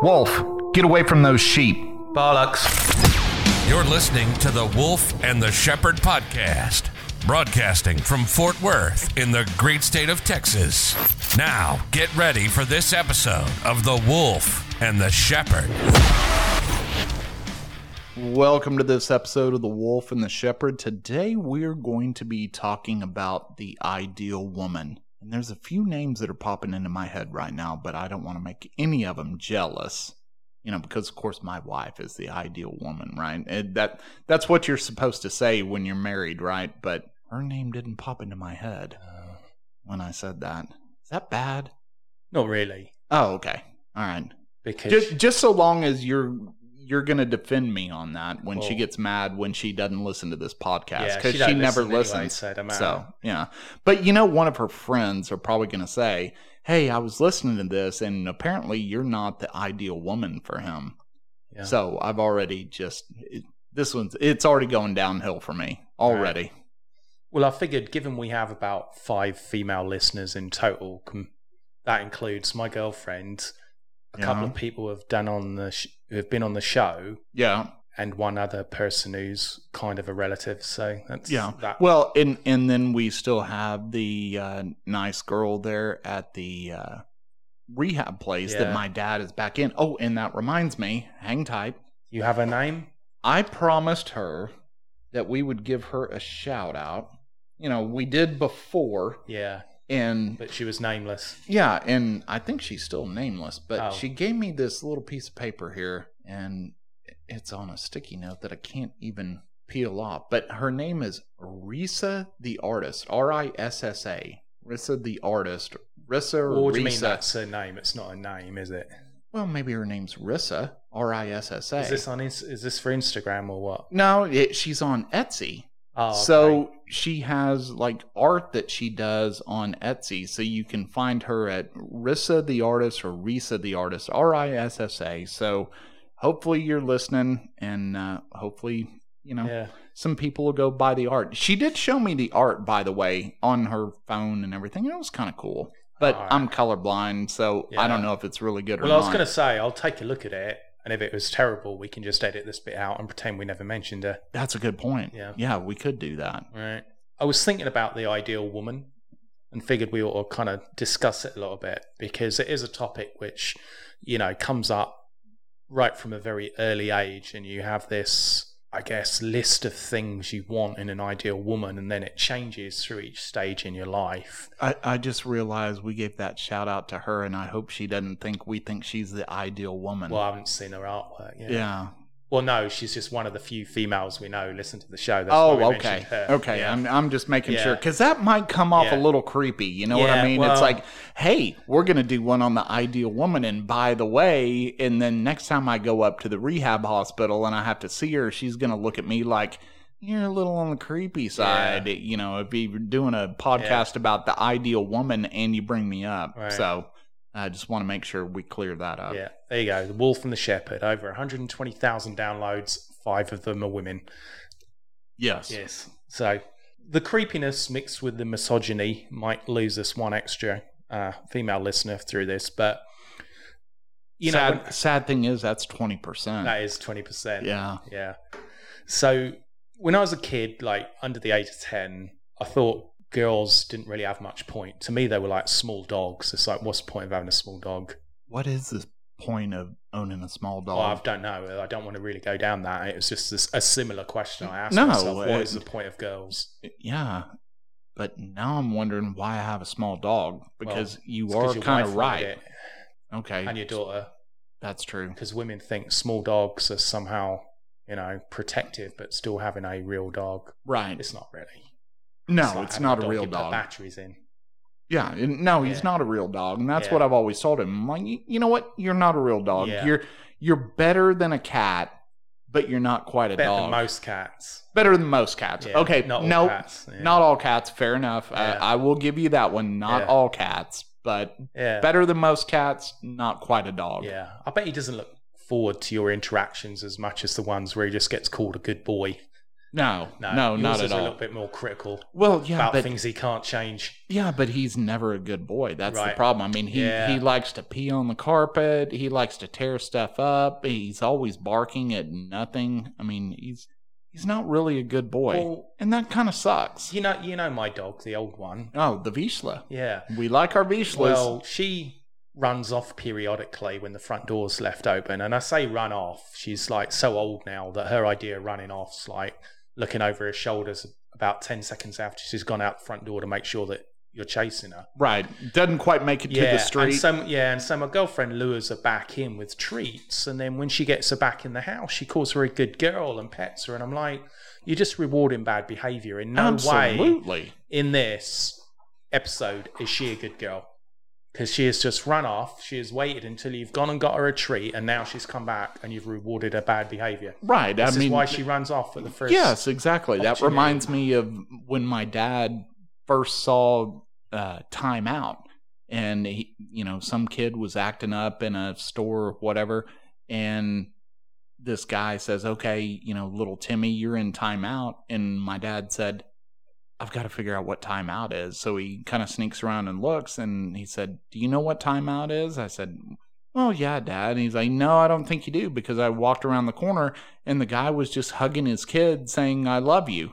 Wolf, get away from those sheep. Bollocks. You're listening to the Wolf and the Shepherd podcast, broadcasting from Fort Worth in the great state of Texas. Now, get ready for this episode of The Wolf and the Shepherd. Welcome to this episode of The Wolf and the Shepherd. Today, we're going to be talking about the ideal woman. And there's a few names that are popping into my head right now, but I don't want to make any of them jealous. You know, because, of course, my wife is the ideal woman, right? And that's what you're supposed to say when you're married, right? But her name didn't pop into my head when I said that. Is that bad? Not really. Oh, okay. All right. Because just so long as you're going to defend me on that when she gets mad when she doesn't listen to this podcast, because she never listens. Anyway, so, yeah. But, you know, one of her friends are probably going to say, hey, I was listening to this, and apparently you're not the ideal woman for him. Yeah. So I've already it's already going downhill for me already. Right. Well, I figured given we have about 5 female listeners in total, that includes my girlfriend, a couple of people who've been on the show, and one other person who's kind of a relative. So that's that. Well, and then we still have the nice girl there at the rehab place that my dad is back in. Oh, and that reminds me, hang tight. You have a name? I promised her that we would give her a shout out. You know, we did before. Yeah. But she was nameless. Yeah, and I think she's still nameless, but she gave me this little piece of paper here, and it's on a sticky note that I can't even peel off. But her name is Rissa the Artist, R-I-S-S-A, Rissa the Artist. What do you mean that's her name? It's not a name, is it? Well, maybe her name's Rissa, R-I-S-S-A. Is this for Instagram or what? No, she's on Etsy. Oh, okay. So she has like art that she does on Etsy. So you can find her at Rissa the Artist or Rissa the Artist, R-I-S-S-A. So hopefully you're listening, and hopefully, you know, some people will go buy the art. She did show me the art, by the way, on her phone and everything. It was kind of cool, but I'm colorblind, so I don't know if it's really good or not. Well, I was going to say, I'll take a look at it. And if it was terrible, we can just edit this bit out and pretend we never mentioned her. That's a good point. Yeah, we could do that. Right. I was thinking about the ideal woman and figured we ought to kind of discuss it a little bit, because it is a topic which, you know, comes up right from a very early age, and you have this, I guess, list of things you want in an ideal woman, and then it changes through each stage in your life. I just realized we gave that shout out to her, and I hope she doesn't think we think she's the ideal woman. Well, I haven't seen her artwork yet. Yeah. Well, no, she's just one of the few females we know listen to the show. That's why we mentioned her. Okay. Yeah. I'm just making sure, because that might come off a little creepy. You know what I mean? Well, it's like, hey, we're going to do one on the ideal woman. And by the way, and then next time I go up to the rehab hospital and I have to see her, she's going to look at me like, you're a little on the creepy side. You know, if you're doing a podcast about the ideal woman and you bring me up. Right. So I just want to make sure we clear that up. Yeah, there you go. The Wolf and the Shepherd. Over 120,000 downloads. 5 of them are women. Yes. So the creepiness mixed with the misogyny might lose us one extra female listener through this. But, you know. Sad thing is that's 20%. That is 20%. Yeah. So when I was a kid, like under the age of 10, I thought girls didn't really have much point. To me, they were like small dogs. It's like, what's the point of having a small dog? What is the point of owning a small dog? Well, I don't know. I don't want to really go down that. It was just a similar question I asked myself. What is the point of girls? Yeah. But now I'm wondering why I have a small dog, because you are kind of right. Okay. And your daughter. That's true. Because women think small dogs are somehow, you know, protective, but still having a real dog. Right. It's not really. No, it's not a real dog. Batteries in. Yeah, no, he's not a real dog, and that's what I've always told him. I'm like, you know what? You're not a real dog. Yeah. You're better than a cat, but you're not quite a dog. Better than most cats. Yeah, okay, not all cats. Fair enough. Yeah. I will give you that one. Not all cats, but better than most cats. Not quite a dog. Yeah, I bet he doesn't look forward to your interactions as much as the ones where he just gets called a good boy. No, not at all. A little bit more critical. Well, yeah, about things he can't change. Yeah, but he's never a good boy. That's the problem. I mean, he likes to pee on the carpet. He likes to tear stuff up. He's always barking at nothing. I mean, he's not really a good boy, and that kind of sucks. You know my dog, the old one. Oh, the Vizsla. Yeah, we like our Vizslas. Well, she runs off periodically when the front door's left open, and I say run off. She's like so old now that her idea of running off's like looking over her shoulders about 10 seconds after she's gone out the front door to make sure that you're chasing her. Right. Doesn't quite make it to the street. And so my girlfriend lures her back in with treats. And then when she gets her back in the house, she calls her a good girl and pets her. And I'm like, you're just rewarding bad behavior. In no way in this episode is she a good girl. Because she has just run off. She has waited until you've gone and got her a treat, and now she's come back and you've rewarded her bad behavior. Right. This is why she runs off at the first. Yes, exactly. That reminds me of when my dad first saw Time Out, and he, some kid was acting up in a store or whatever, and this guy says, "Okay, little Timmy, you're in time out," and my dad said, "I've got to figure out what time out is." So he kind of sneaks around and looks, and he said, "Do you know what time out is?" I said, "Oh, yeah, Dad." And he's like, "No, I don't think you do, because I walked around the corner and the guy was just hugging his kid saying, 'I love you.'"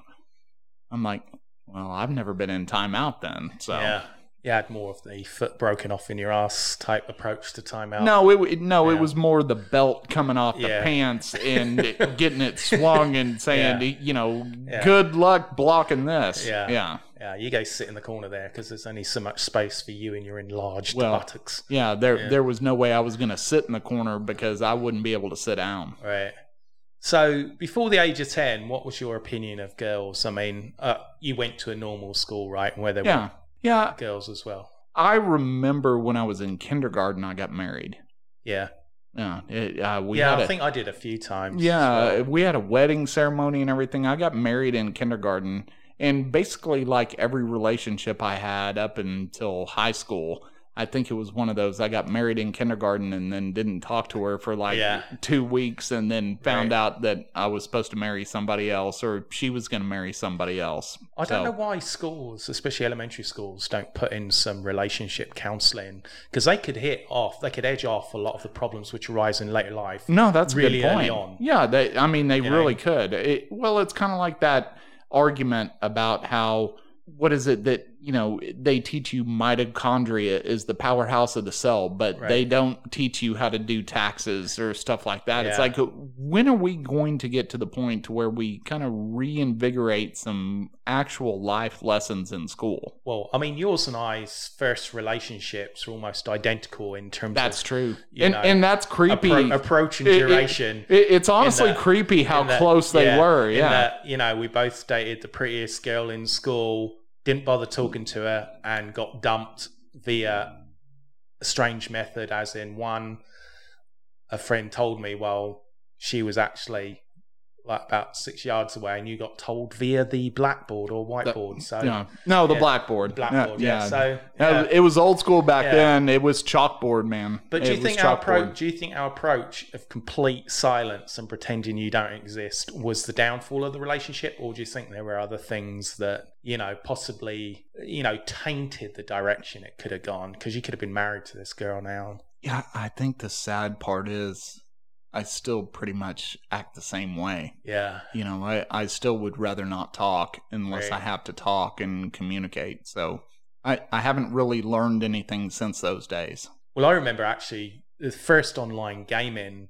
I'm like, well, I've never been in time out then. So yeah, you had more of the foot broken off in your ass type approach to time out. No, it was more the belt coming off the pants and getting it swung and saying, "Good luck blocking this." Yeah, you guys sit in the corner there because there's only so much space for you and your enlarged buttocks. Yeah, there was no way I was going to sit in the corner because I wouldn't be able to sit down. Right. So before the age of 10, what was your opinion of girls? I mean, you went to a normal school, right? Where there were girls as well. I remember when I was in kindergarten, I got married. Yeah. I think I did a few times. Yeah, we had a wedding ceremony and everything. I got married in kindergarten, and basically like every relationship I had up until high school, I think it was one of those. I got married in kindergarten and then didn't talk to her for like 2 weeks, and then found out that I was supposed to marry somebody else, or she was going to marry somebody else. I don't know why schools, especially elementary schools, don't put in some relationship counseling, because they could edge off a lot of the problems which arise in later life. No, that's really a good point. Early on. Yeah, they really could. It's kind of like that argument about how, what is it that, they teach you mitochondria is the powerhouse of the cell, but they don't teach you how to do taxes or stuff like that. Yeah. It's like, when are we going to get to the point to where we kind of reinvigorate some actual life lessons in school? Well, I mean, yours and I's first relationships are almost identical in terms of... That's true. And that's creepy. Approach and duration. It's honestly creepy how close they were. Yeah. We both dated the prettiest girl in school, didn't bother talking to her, and got dumped via a strange method, as in a friend told me, well, she was actually like about 6 yards away, and you got told via the blackboard or whiteboard. Blackboard. Blackboard, yeah. So it was old school back then. It was chalkboard, man. But do you think our approach of complete silence and pretending you don't exist was the downfall of the relationship, or do you think there were other things that possibly tainted the direction it could have gone? Because you could have been married to this girl now. Yeah, I think the sad part is, I still pretty much act the same way. Yeah. I still would rather not talk unless I have to talk and communicate. So I haven't really learned anything since those days. Well, I remember actually the first online gaming,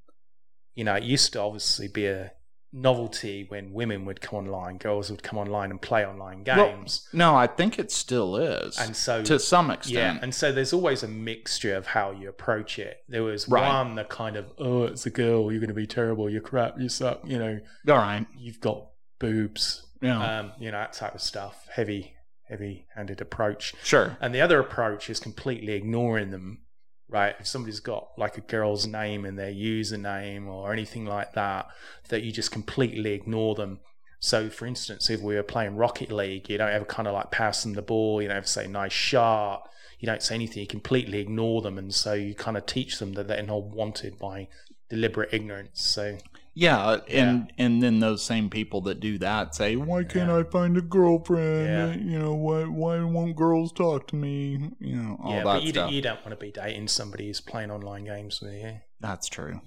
it used to obviously be a novelty when women would come online, girls would come online and play online games. Well, no, I think it still is. And so to some extent. Yeah, and so there's always a mixture of how you approach it. There was one that kind of, oh, it's a girl, you're going to be terrible, you're crap, you suck, all right, you've got boobs, that type of stuff, heavy-handed approach. Sure. And the other approach is completely ignoring them, right? If somebody's got like a girl's name in their username or anything like that you just completely ignore them. So for instance, if we were playing Rocket League, you don't ever kind of like pass them the ball, you don't ever say nice shot, you don't say anything, you completely ignore them. And so you kind of teach them that they're not wanted by deliberate ignorance. So Yeah, and then those same people that do that say, "Why can't I find a girlfriend? You know, why won't girls talk to me? You know, all that but stuff." You don't want to be dating somebody who's playing online games with you. That's true.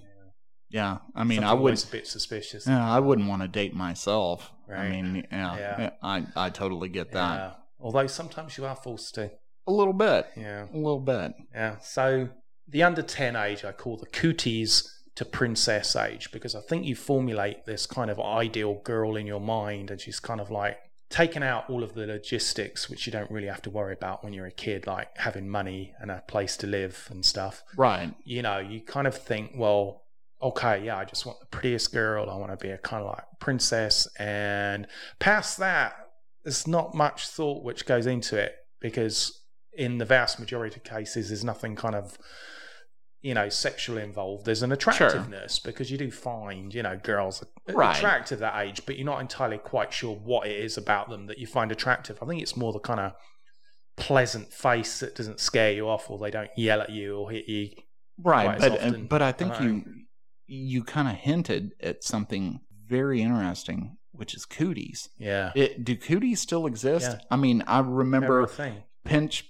Yeah, I mean, something I would. Always a bit suspicious. Yeah, I wouldn't want to date myself. Right. I mean, I totally get that. Yeah. Although sometimes you are forced to. A little bit. Yeah. A little bit. Yeah. So the under 10 age, I call the cooties to princess age, because I think you formulate this kind of ideal girl in your mind, and she's kind of like taken out all of the logistics, which you don't really have to worry about when you're a kid, like having money and a place to live and stuff. Right. You know, you kind of think, well, okay, yeah, I just want the prettiest girl. I want to be a kind of like princess, and past that, there's not much thought which goes into it, because in the vast majority of cases, there's nothing kind of, you know, sexually involved. There's an attractiveness, because you do find, you know, girls attractive at that age, but you're not entirely quite sure what it is about them that you find attractive. I think it's more the kind of pleasant face that doesn't scare you off, or they don't yell at you or hit you. Right, but I think you kind of hinted at something very interesting, which is cooties. Yeah. Do cooties still exist? Yeah. I mean, I remember pinch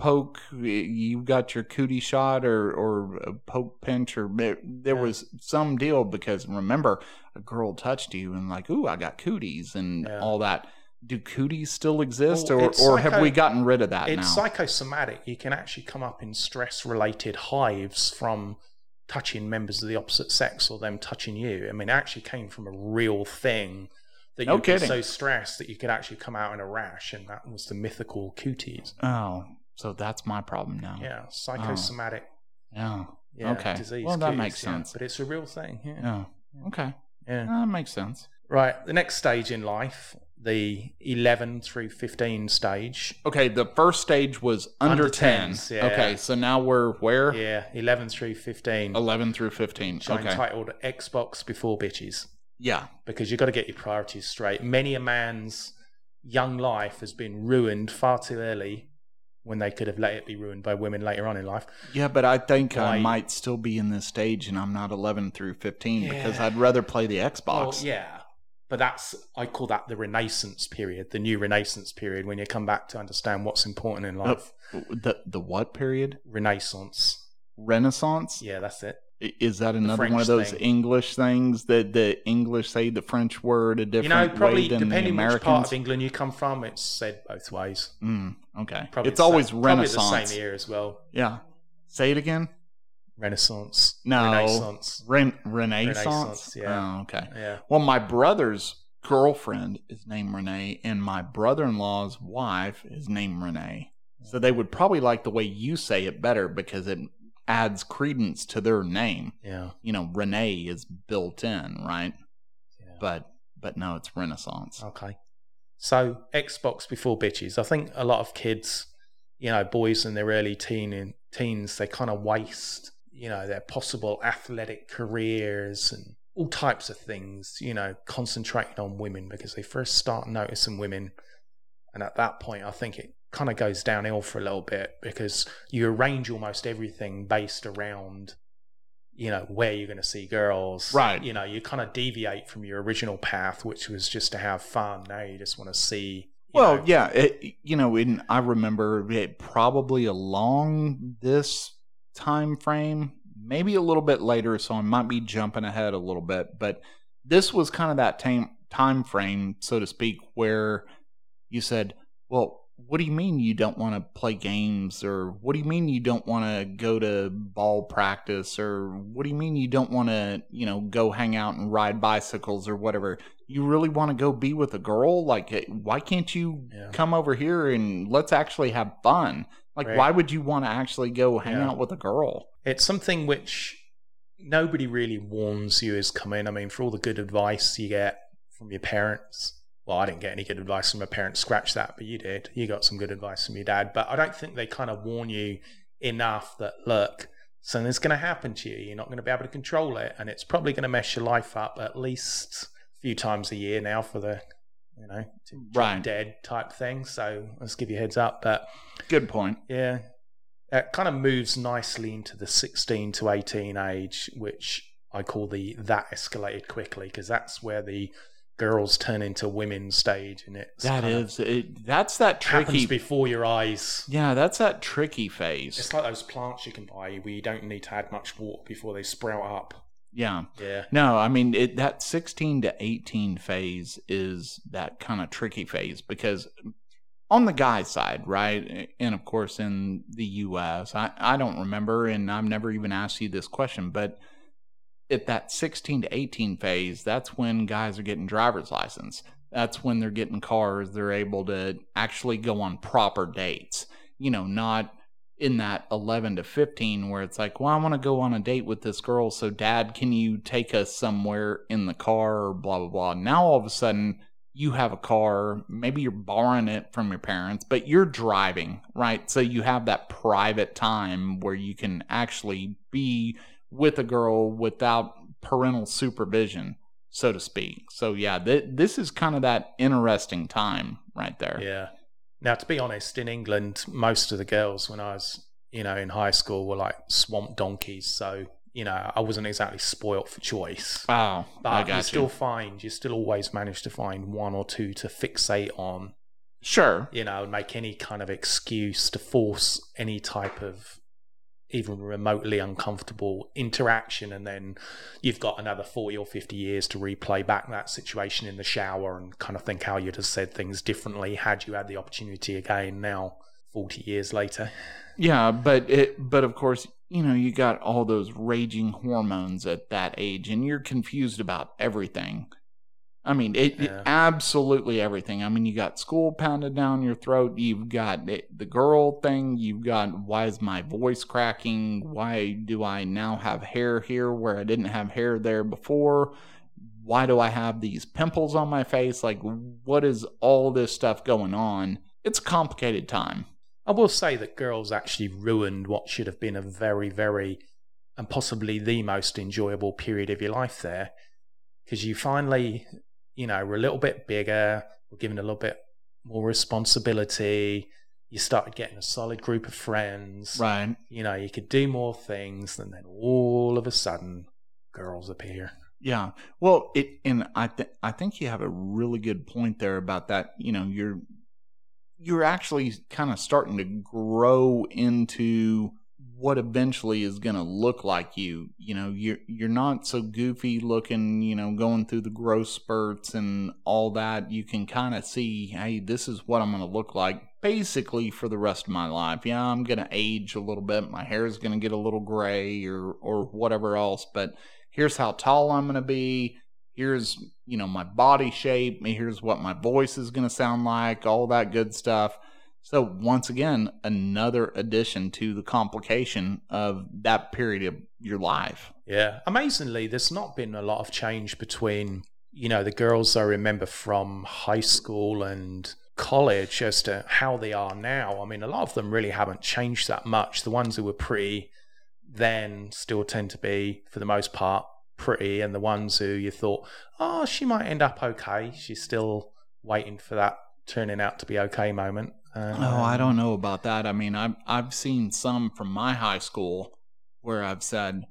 poke, you got your cootie shot, or poke pinch, or there was some deal, because remember, a girl touched you and like, ooh, I got cooties and all that. Do cooties still exist, or have we gotten rid of that now? It's psychosomatic. You can actually come up in stress-related hives from touching members of the opposite sex or them touching you. I mean, it actually came from a real thing. That you get so stressed that you could actually come out in a rash, and that was the mythical cooties. Oh. So that's my problem now. Yeah, psychosomatic. Yeah. Yeah. Okay. Disease, well, that makes sense. But it's a real thing. Yeah. Okay. Yeah. No, that makes sense. Right. The next stage in life, the 11 through 15 stage. Okay. The first stage was under 10. Yeah. Okay. So now we're where? Yeah. 11 through 15. Which I'm titled Xbox Before Bitches. Yeah. Because you've got to get your priorities straight. Many a man's young life has been ruined far too early, when they could have let it be ruined by women later on in life. Yeah, but I think I might still be in this stage, and I'm not 11 through 15 because I'd rather play the Xbox. Well, yeah, but I call that the renaissance period, the new renaissance period, when you come back to understand what's important in life. The what period? Renaissance. Renaissance? Yeah, that's it. Is that another one of those English things that the English say the French word a different way than the Americans? You know, probably depending which part of England you come from, it's said both ways. Okay. Probably it's always Renaissance. Probably the same year as well. Yeah. Say it again. Renaissance. No. Renaissance. Renaissance? Yeah. Oh, okay. Yeah. Well, my brother's girlfriend is named Renee, and my brother-in-law's wife is named Renee. So they would probably like the way you say it better, because it adds credence to their name. Yeah. You know, Renee is built in, right? Yeah. But no, it's Renaissance. Okay. So Xbox before bitches. I think a lot of kids, you know, boys in their early teens, they kind of waste, you know, their possible athletic careers and all types of things, you know, concentrating on women, because they first start noticing women. And at that point, I think it kind of goes downhill for a little bit, because you arrange almost everything based around, you know, where you're going to see girls. Right. You know, you kind of deviate from your original path, which was just to have fun. Now you just want to see. Well, yeah. It, you know, and I remember it probably along this time frame, maybe a little bit later, so I might be jumping ahead a little bit, but this was kind of that time frame, so to speak, where you said, well, what do you mean you don't want to play games? Or what do you mean you don't want to go to ball practice? Or what do you mean you don't want to, you know, go hang out and ride bicycles or whatever? You really want to go be with a girl? Like, why can't you come over here and let's actually have fun? Like, why would you want to actually go hang out with a girl? It's something which nobody really warns you is coming. I mean, for all the good advice you get from your parents. Well, I didn't get any good advice from my parents, scratch that, but you did. You got some good advice from your dad. But I don't think they kind of warn you enough that, look, something's going to happen to you. You're not going to be able to control it. And it's probably going to mess your life up at least a few times a year now for the, you know, dead type thing. So let's give you a heads up. But good point. Yeah. It kind of moves nicely into the 16 to 18 age, which I I call the "that escalated quickly" because that's where the girls turn into women stage, and it's that's that tricky happens before your eyes. Yeah, that's that tricky phase. It's like those plants you can buy where you don't need to add much water before they sprout up. Yeah. Yeah. No, I mean that 16 to 18 phase is that kind of tricky phase because on the guy side, right? And of course in the US, I don't remember and I've never even asked you this question, but at that 16 to 18 phase, that's when guys are getting driver's license. That's when they're getting cars. They're able to actually go on proper dates, you know, not in that 11 to 15 where it's like, well, I want to go on a date with this girl. So dad, can you take us somewhere in the car or blah, blah, blah. Now all of a sudden you have a car, maybe you're borrowing it from your parents, but you're driving, right? So you have that private time where you can actually be with a girl without parental supervision, so to speak. So yeah, this is kind of that interesting time right there. Yeah. Now, to be honest, in England, most of the girls when I was, you know, in high school were like swamp donkeys. So, you know, I wasn't exactly spoilt for choice. Oh, but I got you. You still always manage to find one or two to fixate on. Sure. You know, and make any kind of excuse to force any type of even remotely uncomfortable interaction, and then you've got another 40 or 50 years to replay back that situation in the shower and kind of think how you'd have said things differently had you had the opportunity again now 40 years later. Yeah, but of course, you know, you got all those raging hormones at that age and you're confused about everything. I mean, absolutely everything. I mean, you got school pounded down your throat. You've got the girl thing. You've got, why is my voice cracking? Why do I now have hair here where I didn't have hair there before? Why do I have these pimples on my face? Like, what is all this stuff going on? It's a complicated time. I will say that girls actually ruined what should have been a very, very, and possibly the most enjoyable period of your life there. Because you finally... You know, we're a little bit bigger, we're given a little bit more responsibility, you started getting a solid group of friends. Right. You know, you could do more things, and then all of a sudden, girls appear. Yeah. Well, I think you have a really good point there about that. You know, you're actually kind of starting to grow into what eventually is going to look like you. You know, you're not so goofy looking, you know, going through the growth spurts and all that. You can kind of see, hey, this is what I'm going to look like basically for the rest of my life. Yeah, I'm going to age a little bit. My hair is going to get a little gray or whatever else. But here's how tall I'm going to be. Here's, you know, my body shape. Here's what my voice is going to sound like. All that good stuff. So once again, another addition to the complication of that period of your life. Yeah. Amazingly, there's not been a lot of change between, you know, the girls I remember from high school and college as to how they are now. I mean, a lot of them really haven't changed that much. The ones who were pretty then still tend to be, for the most part, pretty. And the ones who you thought, oh, she might end up okay, she's still waiting for that turning out to be okay moment. I don't know about that. I mean, I've seen some from my high school where I've said,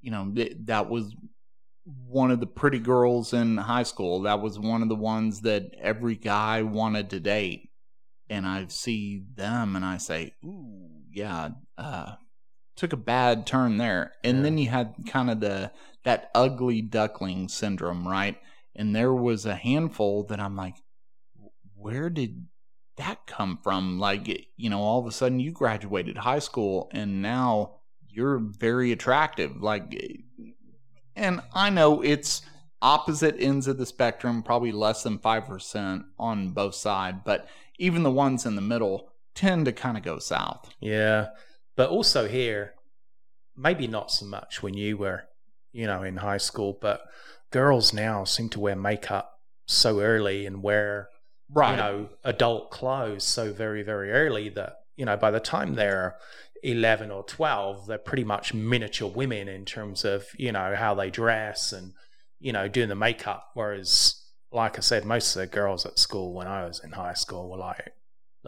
you know, that was one of the pretty girls in high school. That was one of the ones that every guy wanted to date. And I see them and I say, ooh, yeah, took a bad turn there. And then you had kind of that ugly duckling syndrome, right? And there was a handful that I'm like, where did that come from? Like, you know, all of a sudden you graduated high school and now you're very attractive. Like, and I know it's opposite ends of the spectrum, probably less than 5% on both sides, but even the ones in the middle tend to kind of go south. Yeah. But also here, maybe not so much when you were, you know, in high school, but girls now seem to wear makeup so early and wear, right, you know, adult clothes so very, very early that, you know, by the time they're 11 or 12, they're pretty much miniature women in terms of, you know, how they dress and, you know, doing the makeup. Whereas, like I said, most of the girls at school when I was in high school were like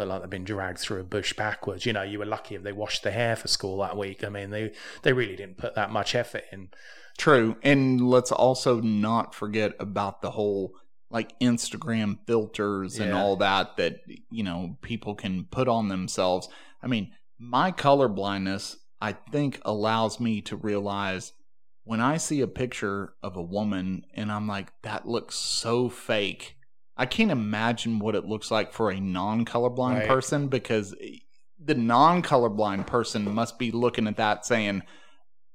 look like they've been dragged through a bush backwards. You know, you were lucky if they washed their hair for school that week. I mean, they really didn't put that much effort in. True. And let's also not forget about the whole like Instagram filters and all that, you know, people can put on themselves. I mean, my colorblindness, I think, allows me to realize when I see a picture of a woman and I'm like, that looks so fake. I can't imagine what it looks like for a non-colorblind person, because the non-colorblind person must be looking at that saying,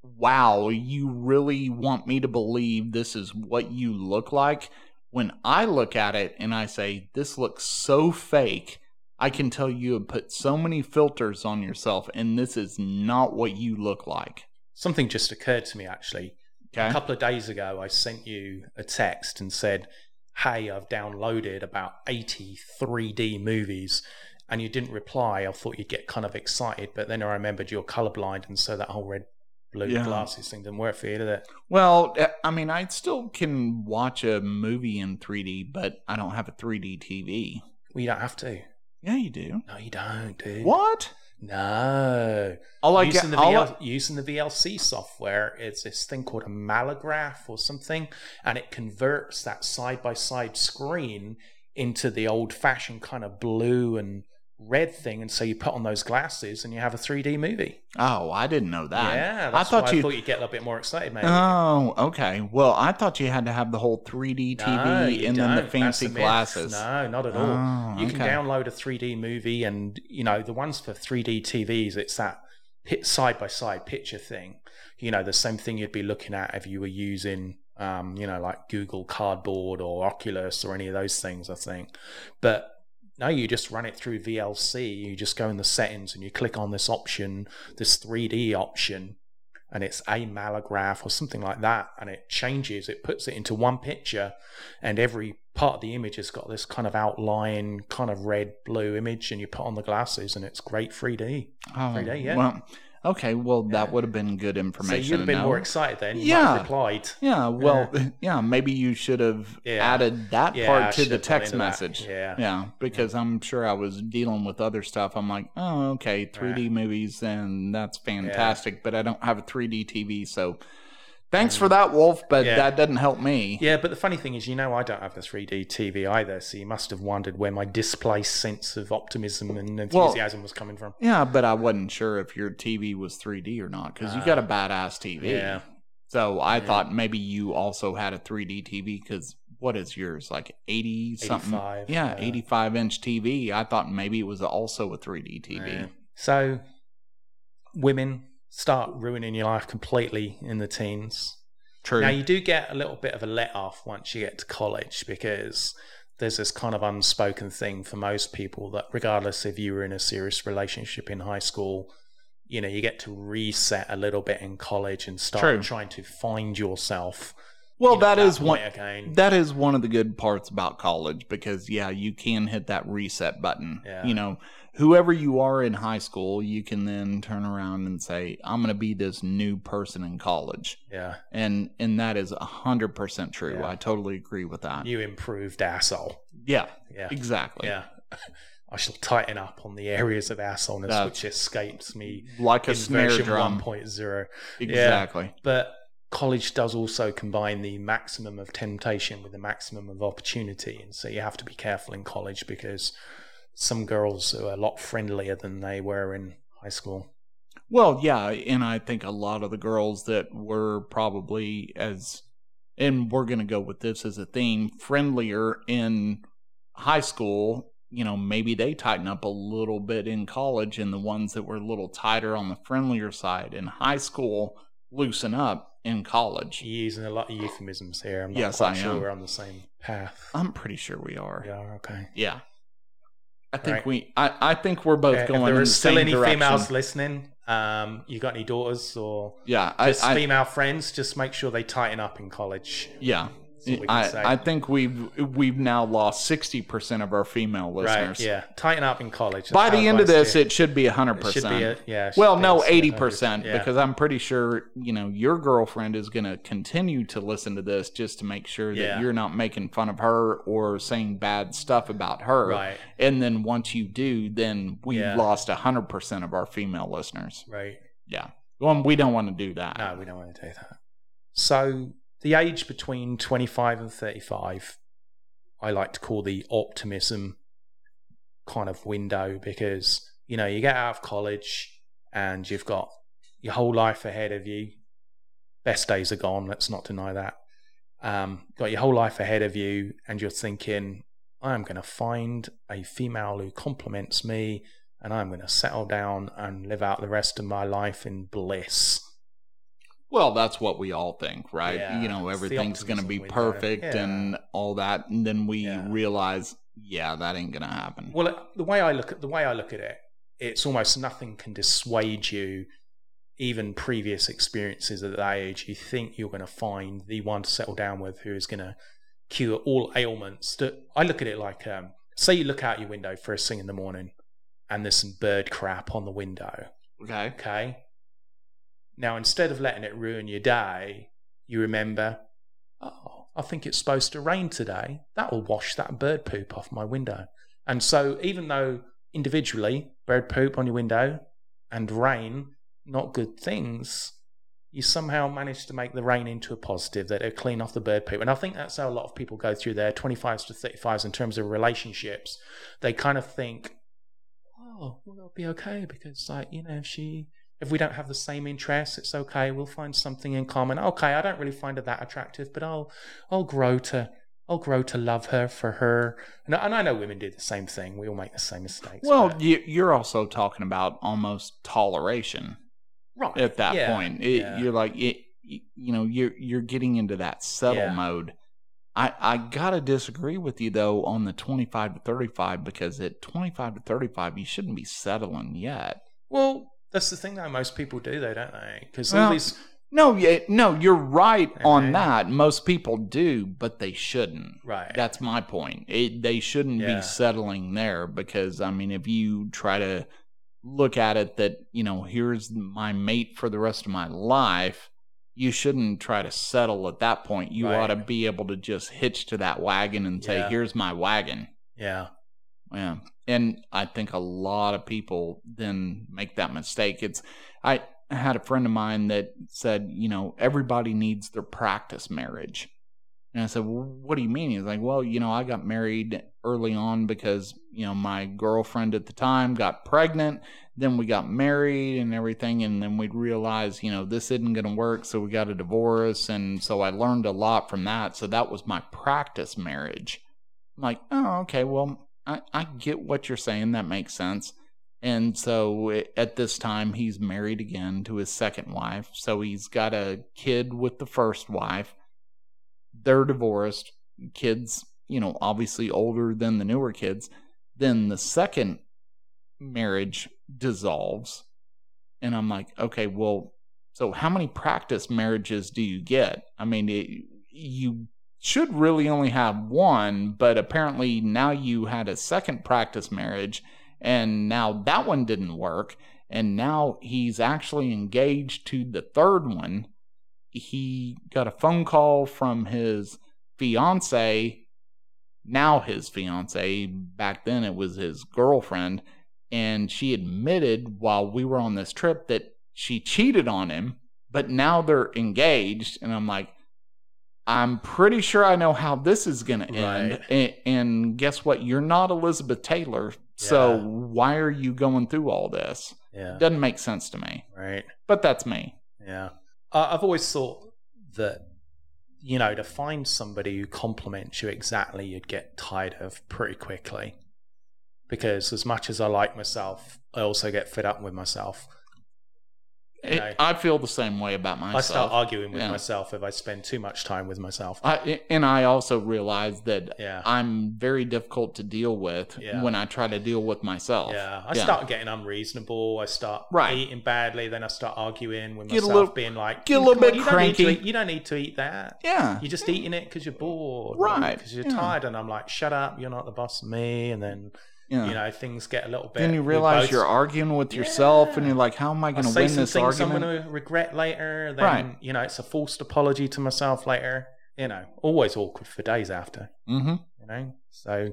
wow, you really want me to believe this is what you look like? When I look at it and I say, this looks so fake, I can tell you have put so many filters on yourself and this is not what you look like. Something just occurred to me, actually. Okay. A couple of days ago, I sent you a text and said, hey, I've downloaded about 80 3D movies, and you didn't reply. I thought you'd get kind of excited, but then I remembered you're colorblind, and so that whole red blue glasses thing didn't work for you, did it? Well, I mean, I still can watch a movie in 3D, but I don't have a 3D TV. Well, you don't have to. Yeah, you do. No, you don't, dude. What? No. Using the VLC software, it's this thing called a mallograph or something, and it converts that side-by-side screen into the old-fashioned kind of blue and red thing, and so you put on those glasses and you have a 3D movie. Oh, I didn't know that. Yeah, I thought you'd get a little bit more excited, maybe. Oh, okay. Well, I thought you had to have the whole 3D TV then the fancy glasses. No, not at all. You can download a 3D movie, and you know the ones for 3D TVs, it's that side by side picture thing. You know, the same thing you'd be looking at if you were using, you know, like Google Cardboard or Oculus or any of those things, I think, but. No, you just run it through VLC. You just go in the settings and you click on this option, this 3D option, and it's a mallograph or something like that, and it changes. It puts it into one picture, and every part of the image has got this kind of outline, kind of red-blue image, and you put on the glasses, and it's great 3D. Oh, 3D, yeah. Well, okay, well, that would have been good information. So you'd have been more excited then. You might have replied. Yeah, well, maybe you should have added that part to the text message. Yeah, because I'm sure I was dealing with other stuff. I'm like, oh, okay, 3D movies, and that's fantastic, but I don't have a 3D TV, so thanks for that, Wolf, but that doesn't help me. Yeah, but the funny thing is, you know, I don't have a 3D TV either, so you must have wondered where my displaced sense of optimism and enthusiasm was coming from. Yeah, but I wasn't sure if your TV was 3D or not, because you got a badass TV. Yeah. So I thought maybe you also had a 3D TV, because what is yours, like 80-something? 85. Yeah, 85-inch TV. I thought maybe it was also a 3D TV. Yeah. So, women start ruining your life completely in the teens. True. Now, you do get a little bit of a let-off once you get to college, because there's this kind of unspoken thing for most people that regardless if you were in a serious relationship in high school, you know, you get to reset a little bit in college and start trying to find yourself. Well, that is one of the good parts about college, because, yeah, you can hit that reset button. Yeah. You know, whoever you are in high school, you can then turn around and say, I'm going to be this new person in college. Yeah. And that is 100% true. Yeah. I totally agree with that. You improved, asshole. Yeah, yeah. Exactly. Yeah. I shall tighten up on the areas of assholeness which escapes me. Like a snare drum. 1.0. Exactly. Yeah. But college does also combine the maximum of temptation with the maximum of opportunity, and so you have to be careful in college, because some girls are a lot friendlier than they were in high school. Well, yeah, and I think a lot of the girls that were probably and we're going to go with this as a theme, friendlier in high school, you know, maybe they tighten up a little bit in college, and the ones that were a little tighter on the friendlier side in high school loosen up in college. You're using a lot of euphemisms here. I'm not sure we're on the same path. I'm pretty sure we are. Yeah, okay. Yeah. I think I think we're both going in the same direction. If there are still any females listening, you got any daughters or female friends, just make sure they tighten up in college. Yeah. So I think we've now lost 60% of our female listeners. Right, yeah. Tighten up in college. By the end of this, it should be 100%. Yeah. Well, no, 80%, because I'm pretty sure, you know, your girlfriend is going to continue to listen to this just to make sure that you're not making fun of her or saying bad stuff about her. Right. And then once you do, then we've lost 100% of our female listeners. Right. Yeah. Well, we don't want to do that. No, we don't want to do that. So the age between 25 and 35, I like to call the optimism kind of window, because, you know, you get out of college and you've got your whole life ahead of you. Best days are gone, let's not deny that. Got your whole life ahead of you, and you're thinking, I'm going to find a female who compliments me, and I'm going to settle down and live out the rest of my life in bliss. Well, that's what we all think, right? Yeah, you know, everything's going to be perfect and all that, and then we realize, that ain't going to happen. Well, the way I look at it, it's almost nothing can dissuade you. Even previous experiences at that age, you think you're going to find the one to settle down with, who is going to cure all ailments. I look at it like, say you look out your window first thing in the morning, and there's some bird crap on the window. Okay. Now, instead of letting it ruin your day, you remember, oh, I think it's supposed to rain today. That will wash that bird poop off my window. And so even though individually, bird poop on your window and rain, not good things, you somehow manage to make the rain into a positive, that it'll clean off the bird poop. And I think that's how a lot of people go through their 25s to 35s in terms of relationships. They kind of think, oh, well, it'll be okay because, like, you know, if we don't have the same interests, it's okay. We'll find something in common. Okay, I don't really find her that attractive, but I'll grow to love her for her. And I know women do the same thing. We all make the same mistakes. Well, you're also talking about almost toleration, right? At that point, you're like, you're getting into that subtle mode. I gotta disagree with you though on the 25 to 35, because at 25 to 35, you shouldn't be settling yet. Well. That's the thing, though. Most people do, though, don't they? Because no, you're right on that. Most people do, but they shouldn't. Right. That's my point. They shouldn't be settling there, because, I mean, if you try to look at it that, you know, here's my mate for the rest of my life, you shouldn't try to settle at that point. You ought to be able to just hitch to that wagon and say, here's my wagon. Yeah. Yeah. And I think a lot of people then make that mistake. I had a friend of mine that said, you know, everybody needs their practice marriage. And I said, well, what do you mean? He's like, well, you know, I got married early on because, you know, my girlfriend at the time got pregnant. Then we got married and everything. And then we'd realize, you know, this isn't going to work. So we got a divorce. And so I learned a lot from that. So that was my practice marriage. I'm like, oh, okay, well, I get what you're saying. That makes sense. And so at this time, he's married again to his second wife. So he's got a kid with the first wife. They're divorced. Kids, you know, obviously older than the newer kids. Then the second marriage dissolves. And I'm like, okay, well, so how many practice marriages do you get? I mean, you should really only have one, but apparently now you had a second practice marriage, and now that one didn't work, and now he's actually engaged to the third one. He got a phone call from his fiance, now his fiance, back then it was his girlfriend, and she admitted while we were on this trip that she cheated on him, but now they're engaged. And I'm like, I'm pretty sure I know how this is going to end. Right. And guess what? You're not Elizabeth Taylor. Yeah. So why are you going through all this? Yeah. Doesn't make sense to me. Right. But that's me. Yeah. I've always thought that, you know, to find somebody who compliments you exactly, you'd get tired of pretty quickly. Because as much as I like myself, I also get fed up with myself. I feel the same way about myself. I start arguing with myself if I spend too much time with myself. I also realize that I'm very difficult to deal with when I try to deal with myself. Yeah, I start getting unreasonable. I start eating badly. Then I start arguing with myself, being like, get a little bit cranky. You don't need to eat that. Yeah. You're just eating it because you're bored. Right. Because you're tired. And I'm like, shut up. You're not the boss of me. And then... Yeah. You know, things get a little bit... Then you realize you're arguing with yourself and you're like, how am I going to win this argument? I'm going to regret later. Then, you know, it's a forced apology to myself later. You know, always awkward for days after. Mm-hmm. You know, so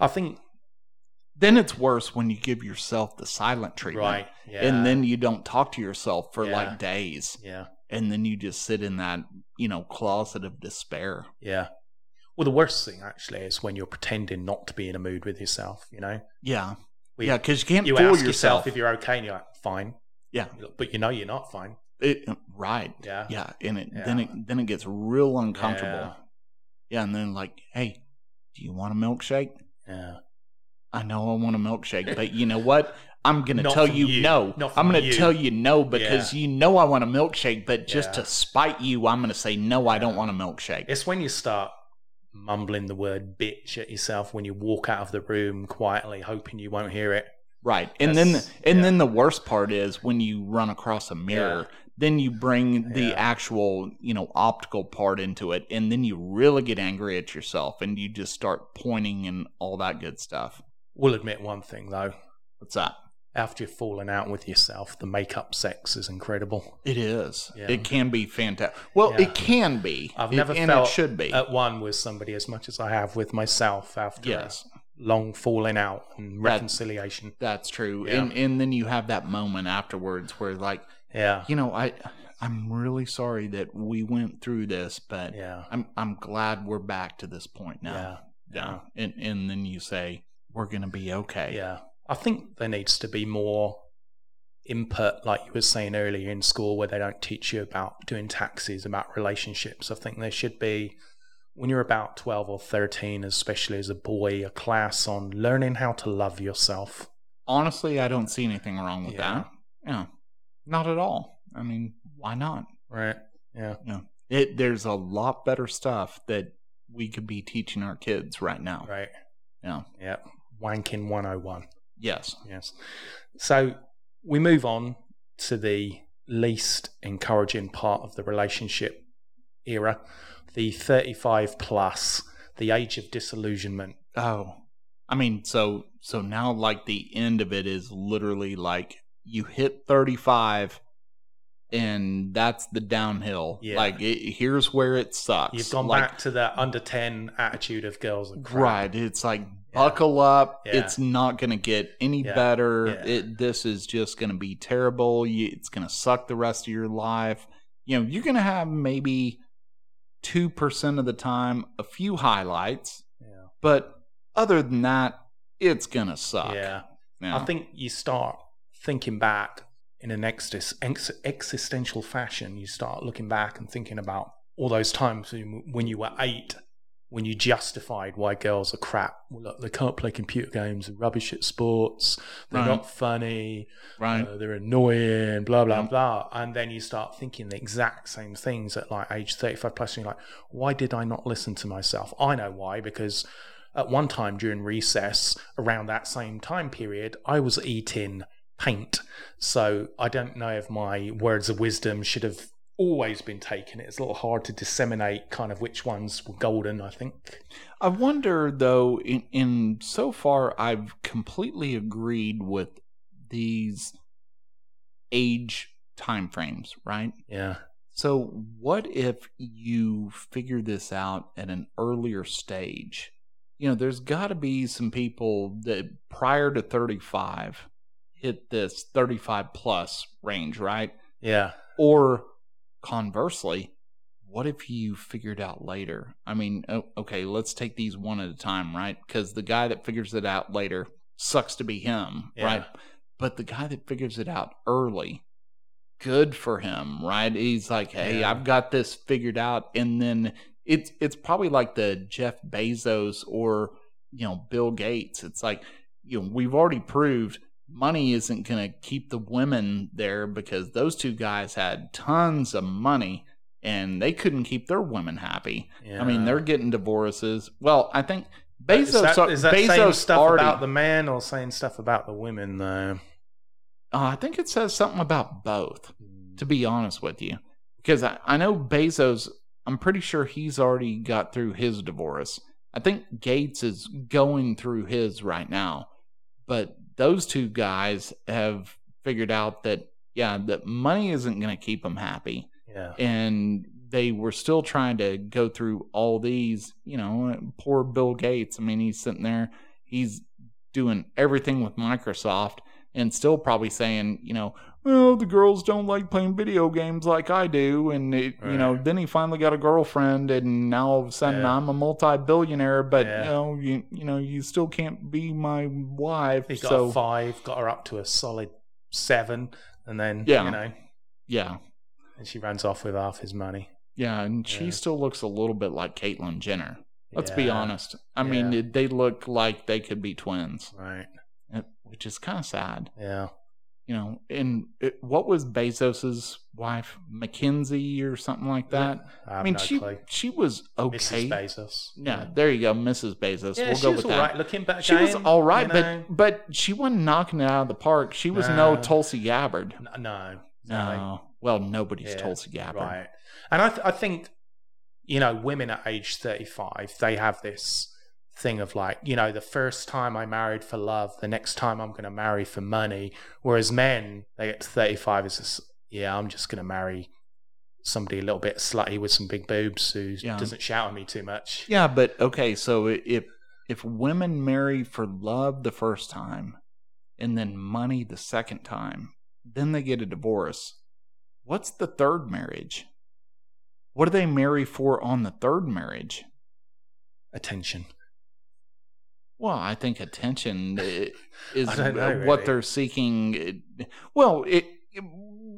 I think... Then it's worse when you give yourself the silent treatment. Right, yeah. And then you don't talk to yourself for like days. Yeah. And then you just sit in that, you know, closet of despair. Yeah. Well, the worst thing, actually, is when you're pretending not to be in a mood with yourself, you know? Yeah. Because you can't fool yourself if you're okay, and you're like, fine. Yeah. But you know you're not fine. Yeah. Yeah. And then it gets real uncomfortable. Yeah. And then, like, hey, do you want a milkshake? Yeah. I know I want a milkshake, but you know what? I'm going to tell you no. I'm going to tell you no because you know I want a milkshake, but just to spite you, I'm going to say, no, I don't want a milkshake. It's when you start... mumbling the word bitch at yourself when you walk out of the room quietly, hoping you won't hear it. Right. And then the worst part is when you run across a mirror, then you bring the actual, you know, optical part into it, and then you really get angry at yourself and you just start pointing and all that good stuff. We'll admit one thing though. What's that? After you've fallen out with yourself, the makeup sex is incredible. It is. Yeah. It can be fantastic. Well, it can be. I've never felt it should be. At one with somebody as much as I have with myself after long falling out and reconciliation. That's true. Yeah. And then you have that moment afterwards where like, you know, I'm really sorry that we went through this, but I'm glad we're back to this point now. Yeah. And then you say, we're going to be okay. Yeah. I think there needs to be more input, like you were saying earlier, in school where they don't teach you about doing taxes, about relationships. I think there should be, when you're about 12 or 13, especially as a boy, a class on learning how to love yourself. Honestly, I don't see anything wrong with that. Yeah. Not at all. I mean, why not? Right. Yeah. No. There's a lot better stuff that we could be teaching our kids right now. Right. Yeah. Yeah. Wanking 101. Yes. Yes. So we move on to the least encouraging part of the relationship era, the 35 plus, the age of disillusionment. Oh. I mean, so now like the end of it is literally like you hit 35 and that's the downhill. Yeah. Like here's where it sucks. You've gone back to the under 10 attitude of girls and crap. Right. It's like buckle up. Yeah. It's not going to get any better. Yeah. This is just going to be terrible. It's going to suck the rest of your life. You know, you're going to have maybe 2% of the time a few highlights. Yeah. But other than that, it's going to suck. Yeah. You know? I think you start thinking back in an existential fashion. You start looking back and thinking about all those times when you were 8, when you justified why girls are crap. Well, look, they can't play computer games, rubbish at sports, they're not funny, they're annoying, blah, blah, blah. And then you start thinking the exact same things at like age 35 plus, and you're like, why did I not listen to myself? I know why, because at one time during recess, around that same time period, I was eating paint. So I don't know if my words of wisdom should have always been taken. It's a little hard to disseminate kind of which ones were golden, I think. I wonder, though, in so far I've completely agreed with these age timeframes, right? Yeah. So what if you figure this out at an earlier stage? You know, there's got to be some people that prior to 35 hit this 35 plus range, right? Yeah. Or... conversely, what if you figured out later? I mean, okay, let's take these one at a time, right? Because the guy that figures it out later, sucks to be him, right? But the guy that figures it out early, good for him, right? He's like, hey, I've got this figured out. And then it's probably like the Jeff Bezos or, you know, Bill Gates. It's like, you know, we've already proved money isn't going to keep the women there, because those two guys had tons of money and they couldn't keep their women happy. Yeah. I mean, they're getting divorces. Well, I think Bezos same stuff already, about the man or same stuff about the women, though? I think it says something about both, to be honest with you. Because I know Bezos, I'm pretty sure he's already got through his divorce. I think Gates is going through his right now. But those two guys have figured out that, yeah, that money isn't going to keep them happy. Yeah. And they were still trying to go through all these, you know, poor Bill Gates. I mean, he's sitting there, he's doing everything with Microsoft and still probably saying, you know, well, the girls don't like playing video games like I do. And, you know, then he finally got a girlfriend, and now all of a sudden I'm a multi-billionaire, but, you still can't be my wife. He got a 5, got her up to a solid 7, and then, you know. Yeah. And she runs off with half his money. Yeah, and she still looks a little bit like Caitlyn Jenner. Let's be honest. I mean, they look like they could be twins. Right. Which is kind of sad. Yeah. You know, and what was Bezos's wife, Mackenzie or something like that? I mean, no clue. She was okay. Mrs. Bezos. Yeah, there you go, Mrs. Bezos. Yeah, we'll go with that. She was all right looking back. She was all right, but she wasn't knocking it out of the park. She was no Tulsi Gabbard. No. Well, nobody's Tulsi Gabbard. Right. And I think, you know, women at age 35, they have this thing of like, you know, the first time I married for love, the next time I'm going to marry for money. Whereas men, they get to 35, it's just, I'm just going to marry somebody a little bit slutty with some big boobs who doesn't shout at me too much. Yeah, but okay, so if women marry for love the first time and then money the second time, then they get a divorce. What's the third marriage? What do they marry for on the third marriage? Attention. Well, I think attention is what they're seeking. Well,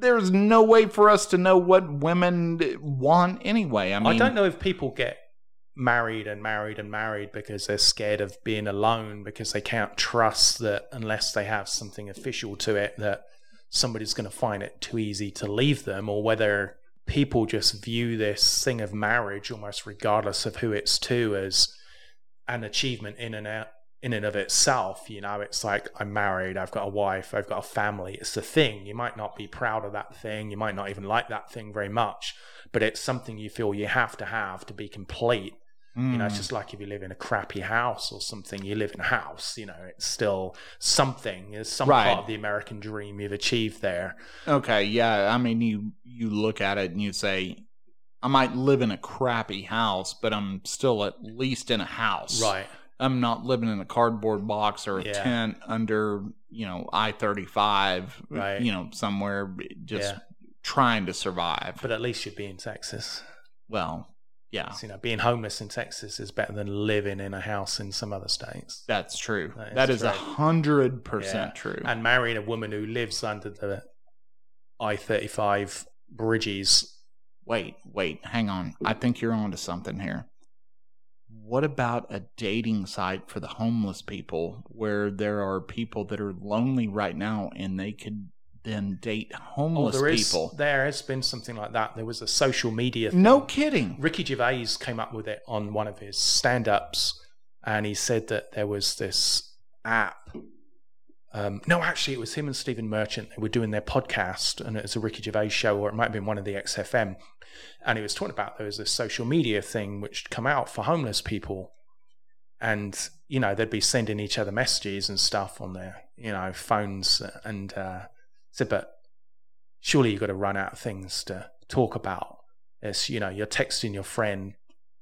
there's no way for us to know what women want anyway. I mean, I don't know if people get married and married and married because they're scared of being alone, because they can't trust that unless they have something official to it that somebody's going to find it too easy to leave them, or whether people just view this thing of marriage almost regardless of who it's to as an achievement in and of itself. You know, it's like, I'm married, I've got a wife, I've got a family. It's the thing. You might not be proud of that thing, you might not even like that thing very much, but it's something you feel you have to be complete. You know, it's just like if you live in a crappy house or something, you live in a house, you know, it's still something. There's some part of the American dream you've achieved there. Okay, yeah, I mean, you look at it and you say, I might live in a crappy house, but I'm still at least in a house. Right. I'm not living in a cardboard box or a tent under, you know, I-35, you know, somewhere just trying to survive. But at least you'd be in Texas. Well, yeah. So, you know, being homeless in Texas is better than living in a house in some other states. That's true. That is 100% true. And marrying a woman who lives under the I-35 bridges. Wait, hang on. I think you're onto something here. What about a dating site for the homeless people, where there are people that are lonely right now and they could then date homeless people? There has been something like that. There was a social media thing. No kidding. Ricky Gervais came up with it on one of his stand-ups, and he said that there was this app. It was him and Stephen Merchant. They were doing their podcast, and it was a Ricky Gervais show, or it might have been one of the XFM. And he was talking about there was this social media thing which had come out for homeless people. And, you know, they'd be sending each other messages and stuff on their, you know, phones. And said, but surely you've got to run out of things to talk about. It's, you know, you're texting your friend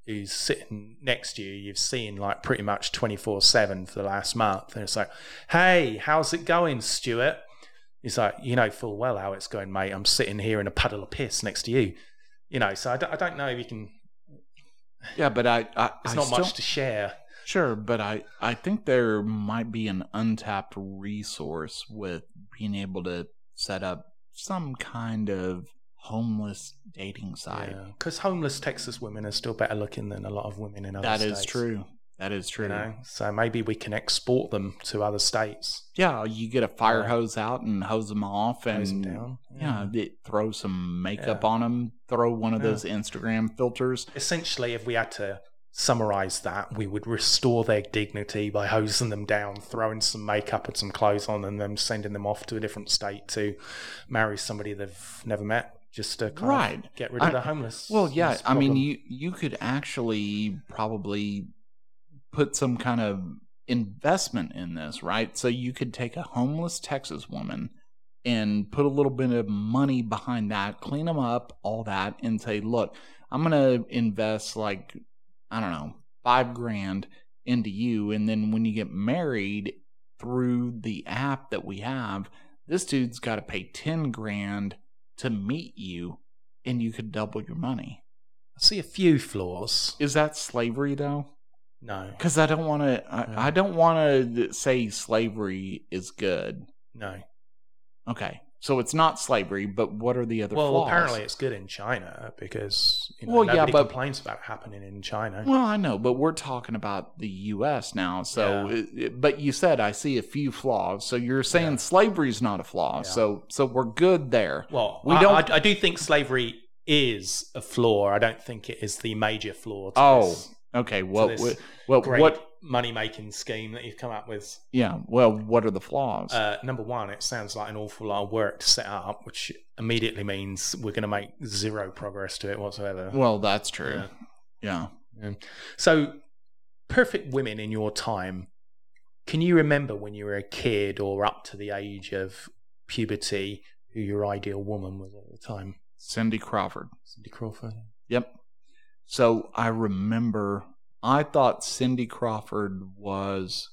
who's sitting next to you, you've seen like pretty much 24/7 for the last month. And it's like, hey, how's it going, Stuart? He's like, you know full well how it's going, mate. I'm sitting here in a puddle of piss next to you. You know, so I don't know if you can... Yeah, but it's not much to share. Sure, but I think there might be an untapped resource with being able to set up some kind of homeless dating side, because homeless Texas women are still better looking than a lot of women in other states. That is true. That is true. You know? So maybe we can export them to other states. Yeah, you get a fire hose out and hose them off, and hose them down. Yeah, throw some makeup on them. Throw one of those Instagram filters. Essentially, if we had to summarize that, we would restore their dignity by hosing them down, throwing some makeup and some clothes on, and then sending them off to a different state to marry somebody they've never met. Just to kind of get rid of the homeless. Well, yeah, I mean, you could actually probably put some kind of investment in this, right? So you could take a homeless Texas woman and put a little bit of money behind that, clean them up, all that, and say, look, I'm going to invest like, I don't know, $5,000 into you. And then when you get married through the app that we have, this dude's got to pay $10,000 to meet you, and you could double your money. I see a few flaws. Is that slavery though? No, because I don't want to. I don't want to say slavery is good. No. Okay, so it's not slavery, but what are the other flaws? Well, apparently it's good in China because nobody complains about it happening in China. Well, I know, but we're talking about the U.S. now. So, but you said I see a few flaws. So you're saying slavery's not a flaw. Yeah. So we're good there. Well, I do think slavery is a flaw. I don't think it is the major flaw. Okay. Well, what money-making scheme that you've come up with? Yeah. Well, what are the flaws? Number one, it sounds like an awful lot of work to set up, which immediately means we're going to make zero progress to it whatsoever. Well, that's true. Yeah. So, perfect women in your time. Can you remember when you were a kid or up to the age of puberty who your ideal woman was at the time? Cindy Crawford. Cindy Crawford. Yep. So I remember I thought Cindy Crawford was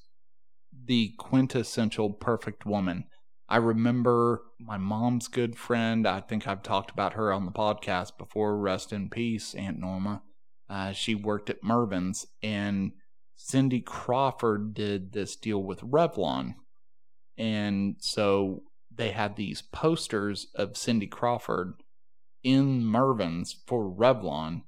the quintessential perfect woman. I remember my mom's good friend. I think I've talked about her on the podcast before. Rest in peace, Aunt Norma. She worked at Mervyn's, and Cindy Crawford did this deal with Revlon. And so they had these posters of Cindy Crawford in Mervyn's for Revlon.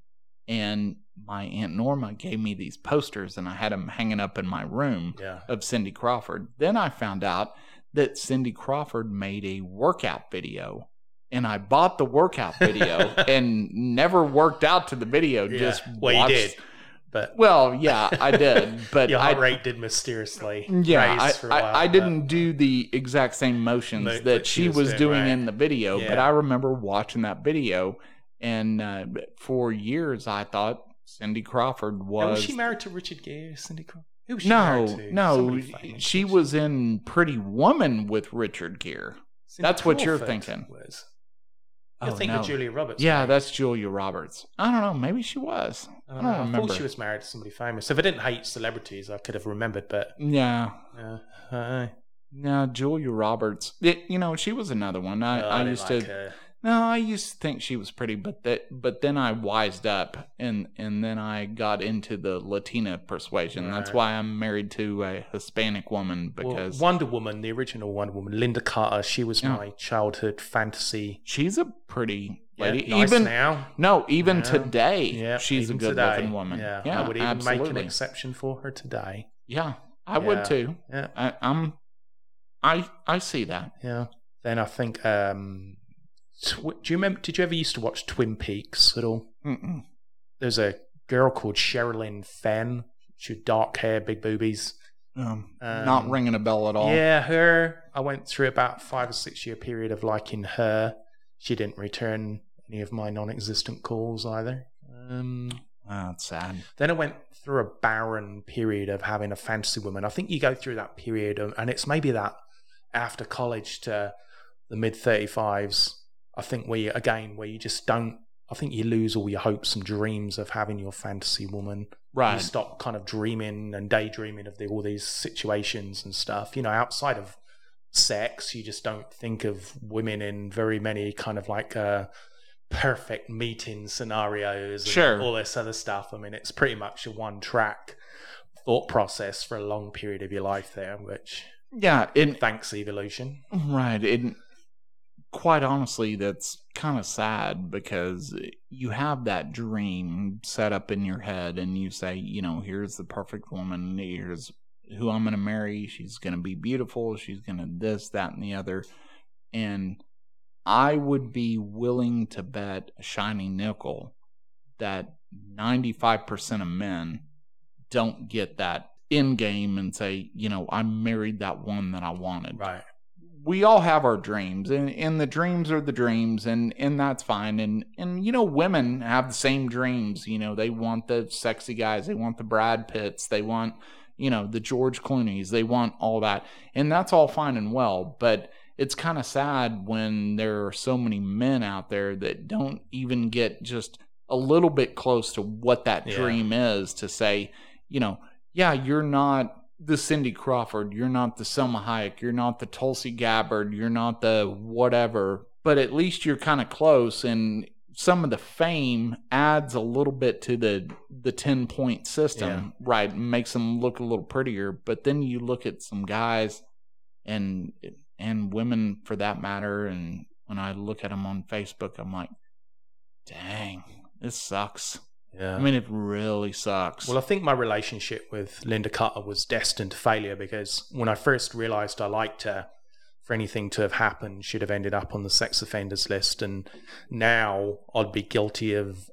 And my Aunt Norma gave me these posters, and I had them hanging up in my room of Cindy Crawford. Then I found out that Cindy Crawford made a workout video, and I bought the workout video and never worked out to the video. Yeah. Just watched. You did. But well, yeah, I did. But your heart rate did mysteriously. Yeah, I didn't do the exact same motions that she was doing in the video, but I remember watching that video. And for years, I thought Cindy Crawford was... Now, was she married to Richard Gere, Cindy Crawford? Who was she married to? No, she was in Pretty Woman with Richard Gere. Cindy that's Crawford what you're thinking. Was. You're thinking of Julia Roberts. Yeah, right? That's Julia Roberts. I don't know. Maybe she was. I remember. I thought she was married to somebody famous. If I didn't hate celebrities, I could have remembered, but... Yeah. No, Julia Roberts. She was another one. I used to... Her. No, I used to think she was pretty, but then I wised up, and then I got into the Latina persuasion. Right. That's why I'm married to a Hispanic woman, because... Well, Wonder Woman, the original Wonder Woman, Lynda Carter, she was my childhood fantasy. She's a pretty lady. Yeah, nice now. No, even today, she's a good-looking woman. Yeah, I would even make an exception for her today. Yeah, I would too. Yeah. I see that. Yeah. Then I think... do you remember? Did you ever used to watch Twin Peaks at all? Mm-mm. There's a girl called Sherilyn Fenn. She had dark hair, big boobies. Not ringing a bell at all. Yeah, her. I went through about 5 or 6 year period of liking her. She didn't return any of my non-existent calls either. That's sad. Then I went through a barren period of having a fantasy woman. I think you go through that period, and it's maybe that after college to the mid 35s. I think where you just don't, I think you lose all your hopes and dreams of having your fantasy woman. Right. You stop kind of dreaming and daydreaming of all these situations and stuff. Outside of sex, you just don't think of women in very many kind of like perfect meeting scenarios and all this other stuff. I mean, it's pretty much a one track thought process for a long period of your life there, which thanks evolution. Right. It quite honestly, that's kind of sad, because you have that dream set up in your head and you say, you know, here's the perfect woman, here's who I'm going to marry, she's going to be beautiful, she's going to this, that, and the other. And I would be willing to bet a shiny nickel that 95% of men don't get that end game and say, you know, I married that one that I wanted. Right. We all have our dreams, and the dreams are the dreams, and that's fine. And, you know, women have the same dreams. You know, they want the sexy guys. They want the Brad Pitts. They want, you know, the George Clooney's. They want all that. And that's all fine and well. But it's kind of sad when there are so many men out there that don't even get just a little bit close to what that dream is, to say, you know, yeah, you're not the Cindy Crawford, you're not the Selma Hayek, you're not the Tulsi Gabbard, you're not the whatever, but at least you're kind of close, and some of the fame adds a little bit to the 10-point system, right, makes them look a little prettier. But then you look at some guys, and women for that matter, and when I look at them on Facebook, I'm like, dang, this sucks. Yeah. I mean, it really sucks. Well, I think my relationship with Lynda Carter was destined to failure, because when I first realized I liked her, for anything to have happened, she'd have ended up on the sex offenders list. And now I'd be guilty of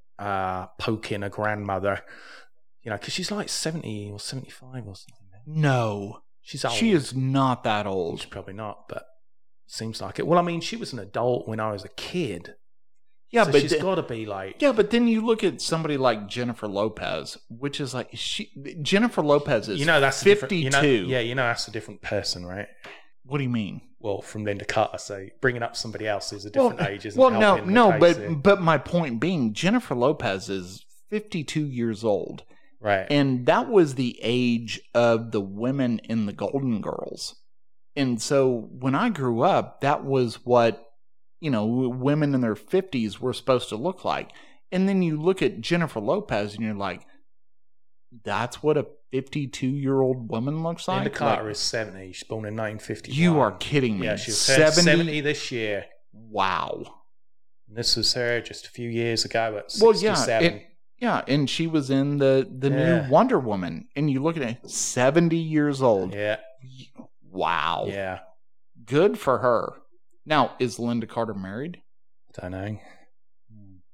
poking a grandmother, you know, because she's like 70 or 75 or something. No. She's old. She is not that old. She's probably not, but seems like it. Well, I mean, she was an adult when I was a kid. Yeah, so but she's got to be like... Yeah, but then you look at somebody like Jennifer Lopez, which is like... Jennifer Lopez is, you know, that's 52. That's a different person, right? What do you mean? Well, from Lynda Carter, so bringing up somebody else is a different age. But my point being, Jennifer Lopez is 52 years old. Right. And that was the age of the women in the Golden Girls. And so when I grew up, that was what... you know, women in their 50s were supposed to look like. And then you look at Jennifer Lopez and you're like, that's what a 52-year-old woman looks like? Lynda Carter is 70. She's born in 1951. You are kidding me. Yeah, she was 70 this year. Wow. And this was her just a few years ago at 67. And she was in the new Wonder Woman. And you look at it, 70 years old. Yeah. Wow. Yeah. Good for her. Now, is Lynda Carter married? I don't know.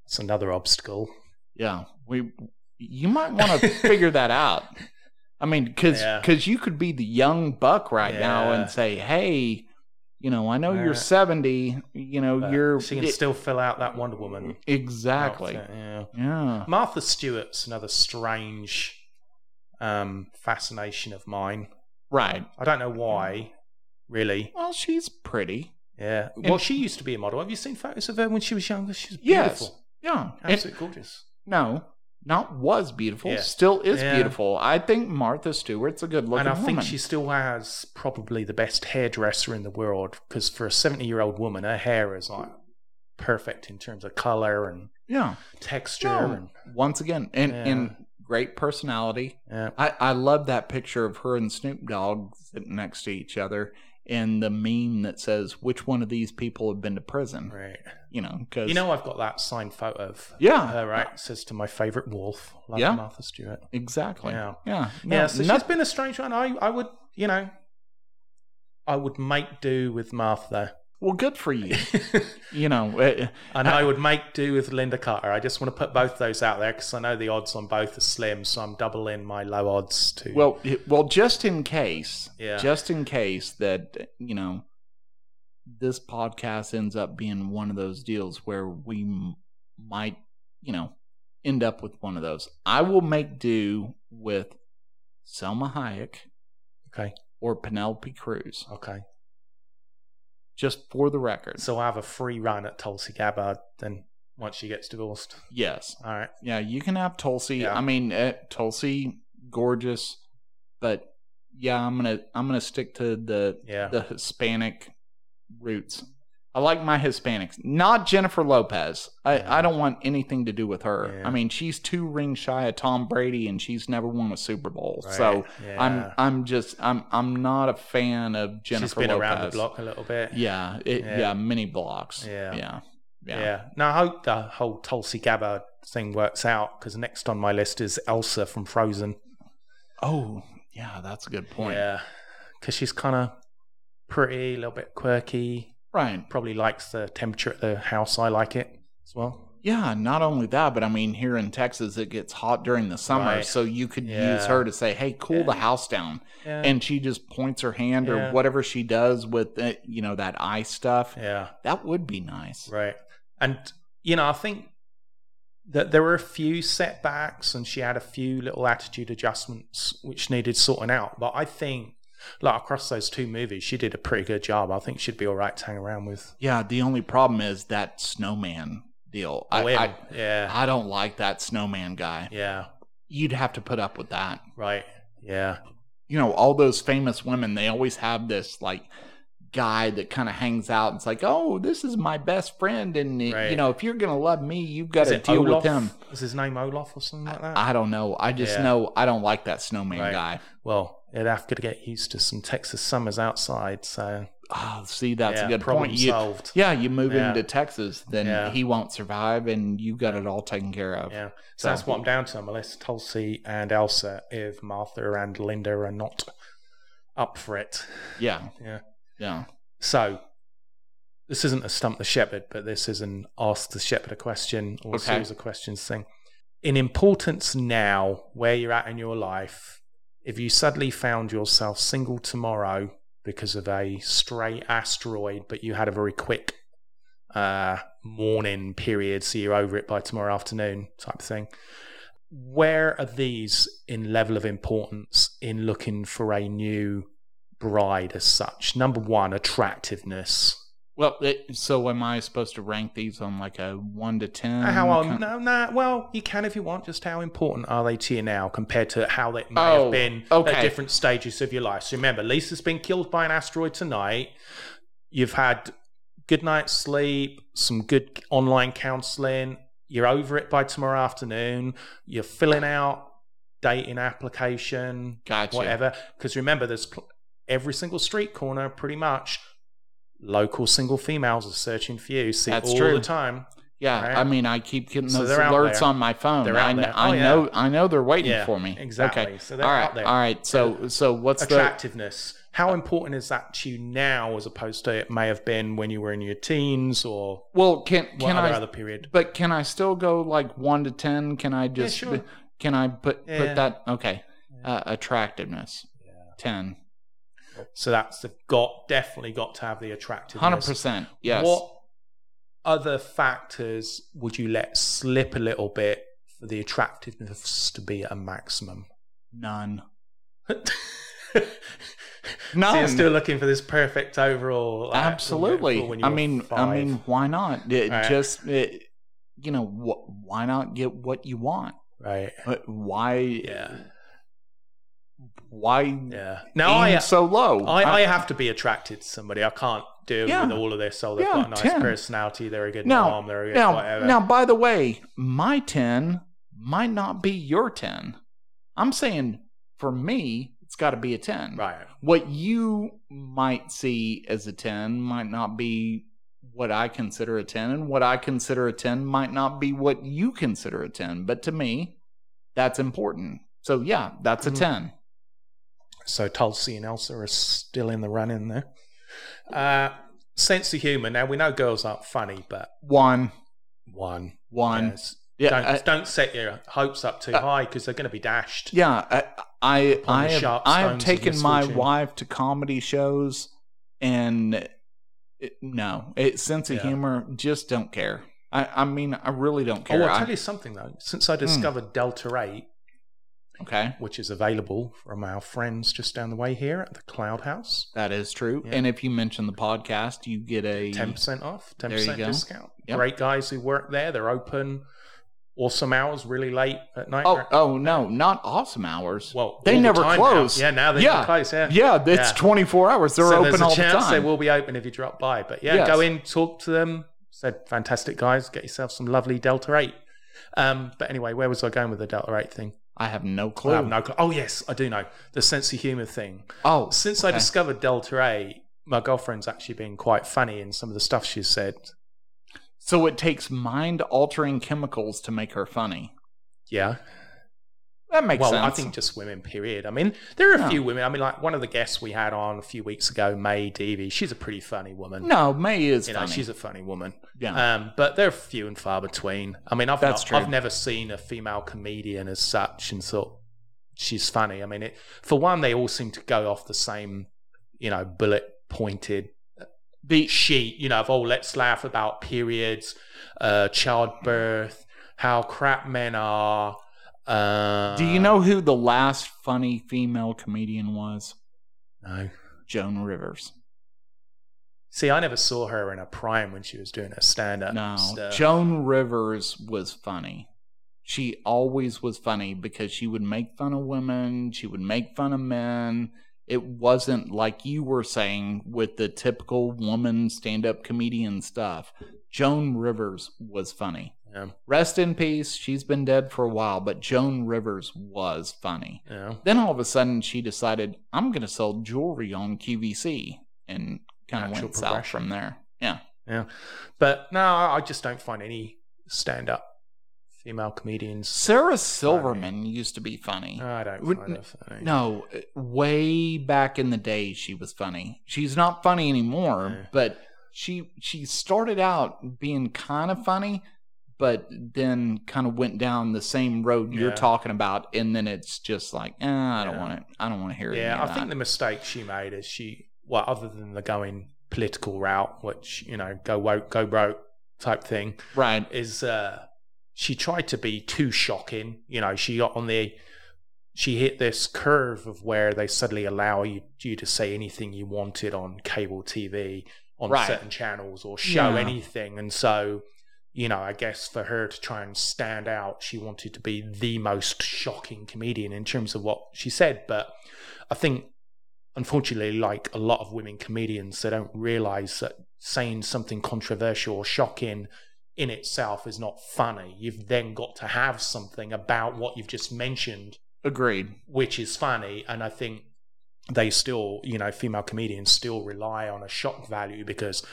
It's another obstacle. Yeah. You might want to figure that out. I mean, because you could be the young buck now and say, hey, you know, I know you're 70, you know, she can still fill out that Wonder Woman. Exactly. Outfit, yeah. Martha Stewart's another strange fascination of mine. Right. I don't know why, really. Well, she's pretty. Yeah. Well, she used to be a model. Have you seen photos of her when she was younger? She's beautiful. Yes. Yeah. Absolutely gorgeous. No. Not was beautiful. Yeah. Still is beautiful. I think Martha Stewart's a good-looking woman. And I think she still has probably the best hairdresser in the world, because for a 70-year-old woman, her hair is like perfect in terms of color and texture. Yeah. And, once again, and great personality. Yeah. I love that picture of her and Snoop Dogg sitting next to each other. And the meme that says, which one of these people have been to prison? Right. You know, because... You know, I've got that signed photo of her, right? It says, to my favorite wolf, like Martha Stewart. Exactly. Yeah. Yeah. No, so she's been a strange one. I would, you know, make do with Martha. Well, good for you. You know. And I would make do with Lynda Carter. I just want to put both those out there, because I know the odds on both are slim, so I'm doubling my low odds too. Well, just in case that, you know, this podcast ends up being one of those deals where we might, you know, end up with one of those. I will make do with Selma Hayek. Okay. Or Penelope Cruz. Okay. Just for the record. So I have a free run at Tulsi Gabbard then, once she gets divorced. Yes. All right. Yeah, you can have Tulsi. Yeah. I mean, Tulsi, gorgeous, but I'm gonna stick to the Hispanic roots. I like my Hispanics. Not Jennifer Lopez. I don't want anything to do with her. Yeah. I mean, she's 2 rings shy of Tom Brady, and she's never won a Super Bowl. Right. So yeah. I'm not a fan of Jennifer Lopez. She's been around the block a little bit. Yeah, many blocks. Yeah. Now, I hope the whole Tulsi Gabbard thing works out, because next on my list is Elsa from Frozen. Oh, yeah, that's a good point. Yeah, because she's kind of pretty, a little bit quirky. Right. Probably likes the temperature at the house. I like it as well. Yeah, not only that, but I mean, here in Texas, it gets hot during the summer. Right. So you could use her to say, hey, cool the house down. Yeah. And she just points her hand or whatever she does with, that ice stuff. Yeah. That would be nice. Right. And, I think that there were a few setbacks and she had a few little attitude adjustments which needed sorting out. But I think, across those 2 movies, she did a pretty good job. I think she'd be all right to hang around with. Yeah, the only problem is that snowman deal. I don't like that snowman guy. Yeah. You'd have to put up with that. Right, yeah. All those famous women, they always have this, guy that kind of hangs out and it's like, oh, this is my best friend, and if you're gonna love me, you've got to deal Olaf? With him. Is his name Olaf or something like that? I don't know. I just know I don't like that snowman guy. Well, it'd have to get used to some Texas summers outside. So that's a good problem point. Solved. You move him to Texas, then he won't survive, and you got it all taken care of. Yeah, so that's what I'm down to on my list: Tulsi and Elsa. If Martha and Linda are not up for it, yeah. So, this isn't a Stump the Shepherd, but this is an Ask the Shepherd a Question or a series of questions thing. In importance now, where you're at in your life, if you suddenly found yourself single tomorrow because of a stray asteroid, but you had a very quick mourning period, so you're over it by tomorrow afternoon type of thing, where are these in level of importance in looking for a new bride as such? Number 1, attractiveness. Well, so am I supposed to rank these on like a 1 to 10? Well, you can if you want. Just how important are they to you now compared to how they may have been at different stages of your life? So remember, Lisa's been killed by an asteroid tonight. You've had good night's sleep, some good online counseling. You're over it by tomorrow afternoon. You're filling out dating application, whatever. Because remember, there's every single street corner, pretty much, local single females are searching for you. See, that's all true. The time. Yeah, right? I mean, I keep getting those alerts on my phone. I know they're waiting for me. Exactly. Okay. So they're out there. All right. So what's attractiveness? How important is that to you now, as opposed to it may have been when you were in your teens or other period? But can I still go like 1 to 10? Can I just? Yeah, sure. Can I put that? Okay. Attractiveness. Yeah. 10. So that's definitely got to have the attractiveness. 100%, yes. What other factors would you let slip a little bit for the attractiveness to be at a maximum? None. None. So you're still looking for this perfect overall. Absolutely. I mean, why not? Why not get what you want? Right. But why? Yeah. So low? I have to be attracted to somebody. I can't do with all of this. Oh, they've got a nice 10. Personality. They're a good mom. They're a good whatever. Now, by the way, my 10 might not be your 10. I'm saying for me, it's got to be a 10. Right. What you might see as a 10 might not be what I consider a 10, and what I consider a 10 might not be what you consider a 10. But to me, that's important. So yeah, that's a 10. So Tulsi and Elsa are still in the running there. Sense of humour. Now, we know girls aren't funny, but... 1. Yes. Yeah, don't set your hopes up too high, because they're going to be dashed. Yeah, I have taken my wife to comedy shows, and sense of humour, just don't care. I really don't care. Oh, I'll tell you something, though. Since I discovered Delta 8, which is available from our friends just down the way here at the Cloud House. That is true. Yeah. And if you mention the podcast, you get a 10% off, 10% discount. Yep. Great guys who work there. They're open. Awesome hours, really late at night. Oh no, not awesome hours. Well, they never close. Now. Yeah, now they never close. Yeah, it's 24 hours. They're open all the time. There's a chance they will be open if you drop by. But go in, talk to them. Said, fantastic guys, get yourself some lovely Delta 8. But anyway, where was I going with the Delta 8 thing? I have no clue. Oh yes, I do know the sense of humor thing. Oh, since I discovered Delta 8, my girlfriend's actually been quite funny in some of the stuff she's said. So it takes mind-altering chemicals to make her funny. Yeah. That makes sense. Well, I think just women, period. I mean, there are a few women. I mean, like one of the guests we had on a few weeks ago, Mae Deavy, she's a pretty funny woman. No, Mae is funny. She's a funny woman. Yeah. But they're few and far between. I mean, I've never seen a female comedian as such and thought she's funny. I mean, for one, they all seem to go off the same, bullet-pointed sheet, let's laugh about periods, childbirth, how crap men are. Do you know who the last funny female comedian was? No. Joan Rivers. See, I never saw her in a prime when she was doing her stand-up. No, Joan Rivers was funny. She always was funny because she would make fun of women, she would make fun of men. It wasn't like you were saying with the typical woman stand-up comedian stuff. Joan Rivers was funny. Yeah. Rest in peace. She's been dead for a while, but Joan Rivers was funny. Yeah. Then all of a sudden she decided, I'm going to sell jewelry on QVC, and kind of went south from there. Yeah. Yeah. But no, I just don't find any stand-up female comedians. Sarah Silverman used to be funny. No, I don't find her funny. No, way back in the day she was funny. She's not funny anymore, but she started out being kind of funny, but then kind of went down the same road you're talking about, and then it's just like, I don't want it. I don't want to hear it. Yeah, I think the mistake she made is other than the going political route, which, go woke, go broke type thing, right, is... she tried to be too shocking. She got she hit this curve of where they suddenly allow you to say anything you wanted on cable TV, on certain channels, or show anything. And so, I guess for her to try and stand out, she wanted to be the most shocking comedian in terms of what she said. But I think, unfortunately, like a lot of women comedians, they don't realize that saying something controversial or shocking in itself is not funny. You've then got to have something about what you've just mentioned. Agreed. Which is funny. And I think they still, female comedians still rely on a shock value because,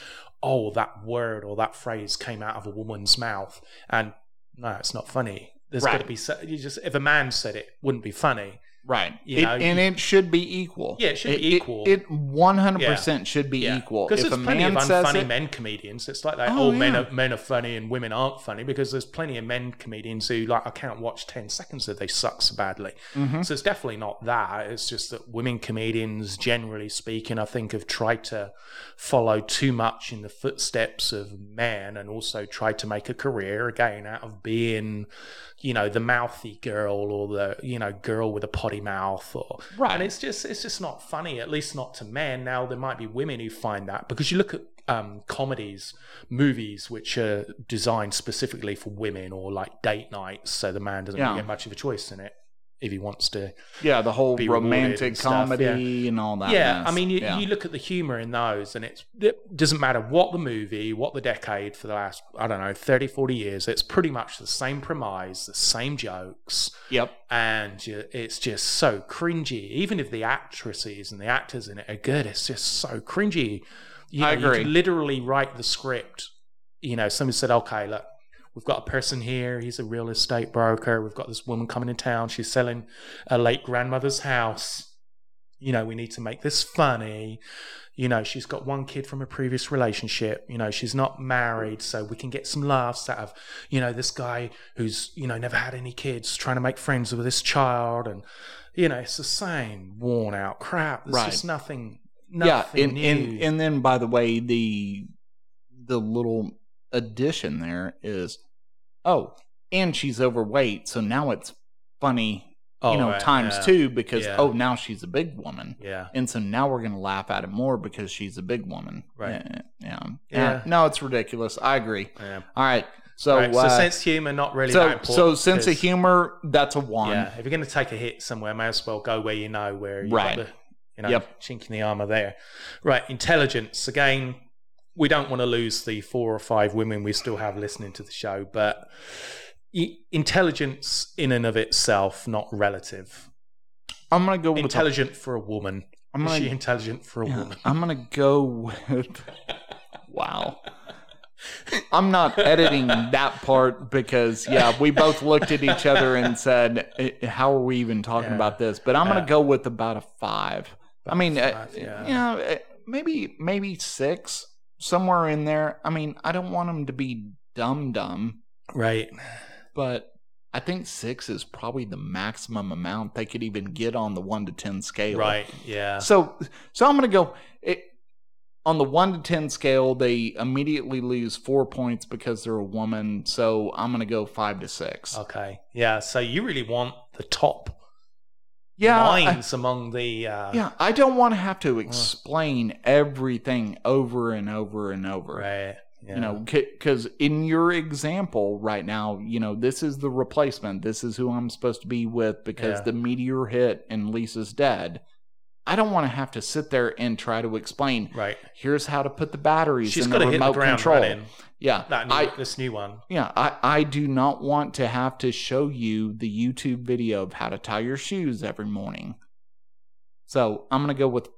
that word or that phrase came out of a woman's mouth. And no, it's not funny. There's got to be, if a man said it, wouldn't be funny. Right. It should be equal. Yeah, it should be equal. It 100% should be equal. Because there's plenty of unfunny men comedians. It's like men are funny and women aren't funny, because there's plenty of men comedians who, I can't watch 10 seconds of they suck so badly. Mm-hmm. So it's definitely not that. It's just that women comedians, generally speaking, I think have tried to follow too much in the footsteps of men, and also tried to make a career, again, out of being, the mouthy girl, or the, girl with a potty mouth, or and it's just not funny, at least not to men. Now there might be women who find that, because you look at comedies, movies which are designed specifically for women, or like date nights, so the man doesn't really get much of a choice in it if he wants to. Yeah, the whole romantic comedy and all that. Yeah, mess. I mean, you look at the humor in those, and it doesn't matter what the movie, what the decade, for the last, 30, 40 years, it's pretty much the same premise, the same jokes. Yep. And it's just so cringy. Even if the actresses and the actors in it are good, it's just so cringy. I agree. You could literally write the script. Somebody said, okay, look, we've got a person here. He's a real estate broker. We've got this woman coming in town. She's selling a late grandmother's house. We need to make this funny. She's got one kid from a previous relationship. She's not married, so we can get some laughs out of, this guy who's, never had any kids, trying to make friends with this child. And, it's the same worn out crap. There's just nothing new. And then, by the way, the little addition there is, and she's overweight, so now it's funny, times two, because now she's a big woman, and so now we're gonna laugh at it more because she's a big woman, right? Yeah. No, it's ridiculous. I agree. Yeah. All right, So, right. So sense of humor, not really that important. So sense of humor, that's a one. Yeah, if you're going to take a hit somewhere, may as well go where you know where you right. got the, you know, yep. chink in the armor there. Right, intelligence. Again, we don't want to lose the 4 or 5 women we still have listening to the show, but intelligence in and of itself, not relative. I'm going to go with intelligent for a woman. Is she intelligent for a woman? I'm going to go with... Wow. I'm not editing that part because, yeah, we both looked at each other and said, how are we even talking about this? But I'm going to go with about a 5. About I mean, 5, you know, maybe 6, somewhere in there. I mean, I don't want them to be dumb. Right. But... I think 6 is probably the maximum amount they could even get on the 1 to 10 scale. Right. Yeah. So I'm going to go on the 1 to 10 scale. They immediately lose 4 points because they're a woman. So I'm going to go 5 to 6. Okay. Yeah. So you really want the top minds among the. I don't want to have to explain everything over and over and over. Right. Yeah. You know, because in your example right now, you know, this is the replacement. This is who I'm supposed to be with because the meteor hit and Lisa's dead. I don't want to have to sit there and try to explain. Right. Here's how to put the batteries in the remote control. Right in. Yeah. This new one. Yeah. I do not want to have to show you the YouTube video of how to tie your shoes every morning. So I'm going to go with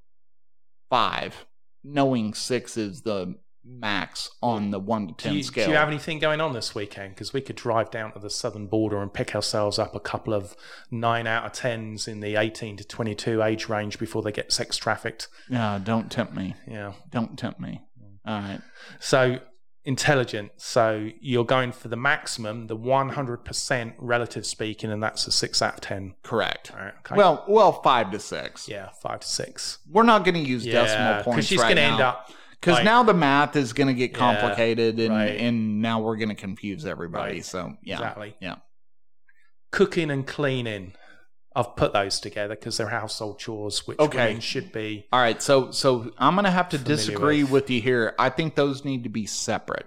5, knowing 6 is the max on the 1 to 10 scale. Do you have anything going on this weekend? Because we could drive down to the southern border and pick ourselves up a couple of 9 out of 10s in the 18 to 22 age range before they get sex trafficked. No, don't tempt me. Yeah, don't tempt me. All right. So intelligent. So you're going for the maximum, the 100% relative speaking, and that's a 6 out of 10. Correct. All right, okay. Well, 5 to 6. Yeah, 5 to 6. We're not going to use decimal points because she's right going to end up. Because now the math is going to get complicated, and now we're going to confuse everybody. Right. So, yeah. Exactly. Yeah. Cooking and cleaning. I've put those together because they're household chores, which women should be. All right. So I'm going to have to disagree with you here. I think those need to be separate.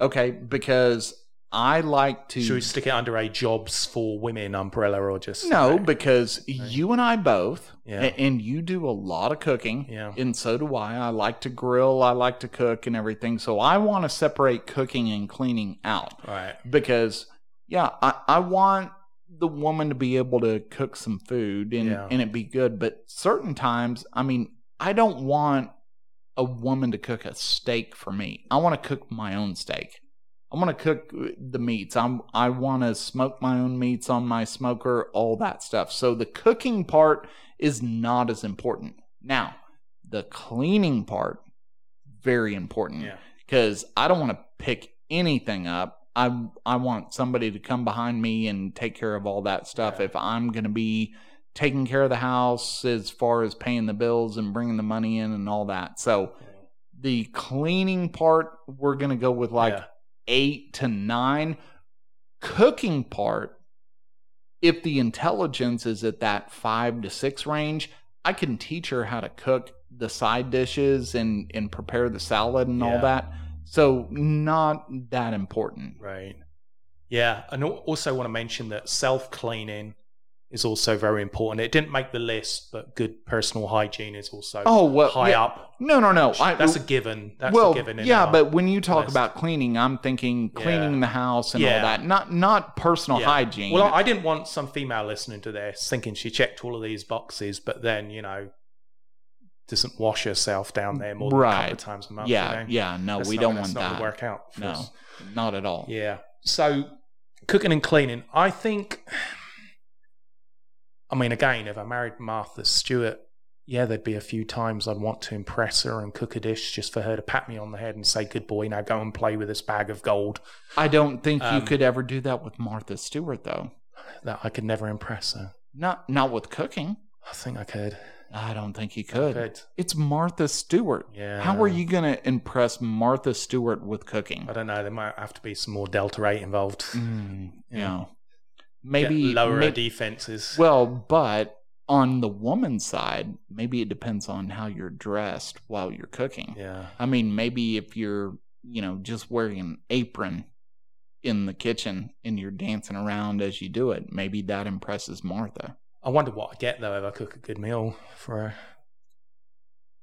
Okay. Because I like to... Should we stick it under a jobs for women umbrella or just... No, because you and I both... Yeah. And you do a lot of cooking, and so do I. I like to grill, I like to cook and everything. So I want to separate cooking and cleaning out. Right. Because, I want the woman to be able to cook some food and it be good. But certain times, I mean, I don't want a woman to cook a steak for me. I want to cook my own steak. I want to cook the meats. I want to smoke my own meats on my smoker, all that stuff. So the cooking part is not as important. Now, the cleaning part, very important. Because I don't want to pick anything up. I want somebody to come behind me and take care of all that stuff. If I'm going to be taking care of the house as far as paying the bills and bringing the money in and all that. So the cleaning part, we're going to go with 8 to 9. Cooking part, if the intelligence is at that 5 to 6 range, I can teach her how to cook the side dishes and prepare the salad and all that. So not that important. Right. Yeah. And also want to mention that self-cleaning is also very important. It didn't make the list, but good personal hygiene is also high up. No. That's a given. That's a given. But when you talk about cleaning, I'm thinking cleaning the house and all that, not personal hygiene. Well, I didn't want some female listening to this thinking she checked all of these boxes, but then, you know, doesn't wash herself down there more than a couple of times a month. Yeah, you know? We don't want that. That's not going to work out for us. Not at all. Yeah. So cooking and cleaning, I think... I mean, again, if I married Martha Stewart, there'd be a few times I'd want to impress her and cook a dish just for her to pat me on the head and say, good boy, now go and play with this bag of gold. I don't think you could ever do that with Martha Stewart, though. That I could never impress her. Not with cooking. I think I could. I don't think you could. It's Martha Stewart. Yeah. How are you going to impress Martha Stewart with cooking? I don't know. There might have to be some more Delta 8 involved. Yeah. Maybe lower defenses. Well, but on the woman's side, maybe it depends on how you're dressed while you're cooking. Yeah. I mean, maybe if you're, you know, just wearing an apron in the kitchen and you're dancing around as you do it. Maybe that impresses Martha. I wonder what I get, though, if I cook a good meal for her.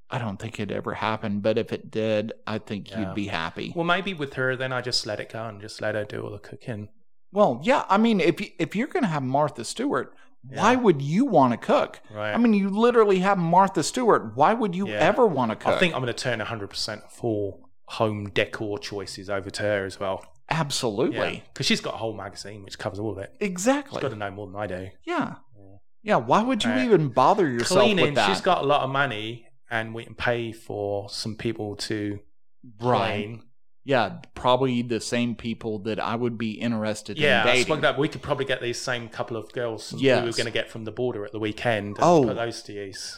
I don't think it ever happened, but if it did, I think you'd be happy. Well, maybe with her, then I just let it go and just let her do all the cooking. Well, yeah, I mean, if you're going to have Martha Stewart, why would you want to cook? Right. I mean, you literally have Martha Stewart. Why would you ever want to cook? I think I'm going to turn 100% full home decor choices over to her as well. Absolutely. Because she's got a whole magazine which covers all of it. Exactly. She's got to know more than I do. Yeah. Yeah, why would you even bother yourself with that? She's got a lot of money and we can pay for some people to train. Yeah, probably the same people that I would be interested in dating. Yeah, I spoke, we could probably get these same couple of girls we were going to get from the border at the weekend and put those to use.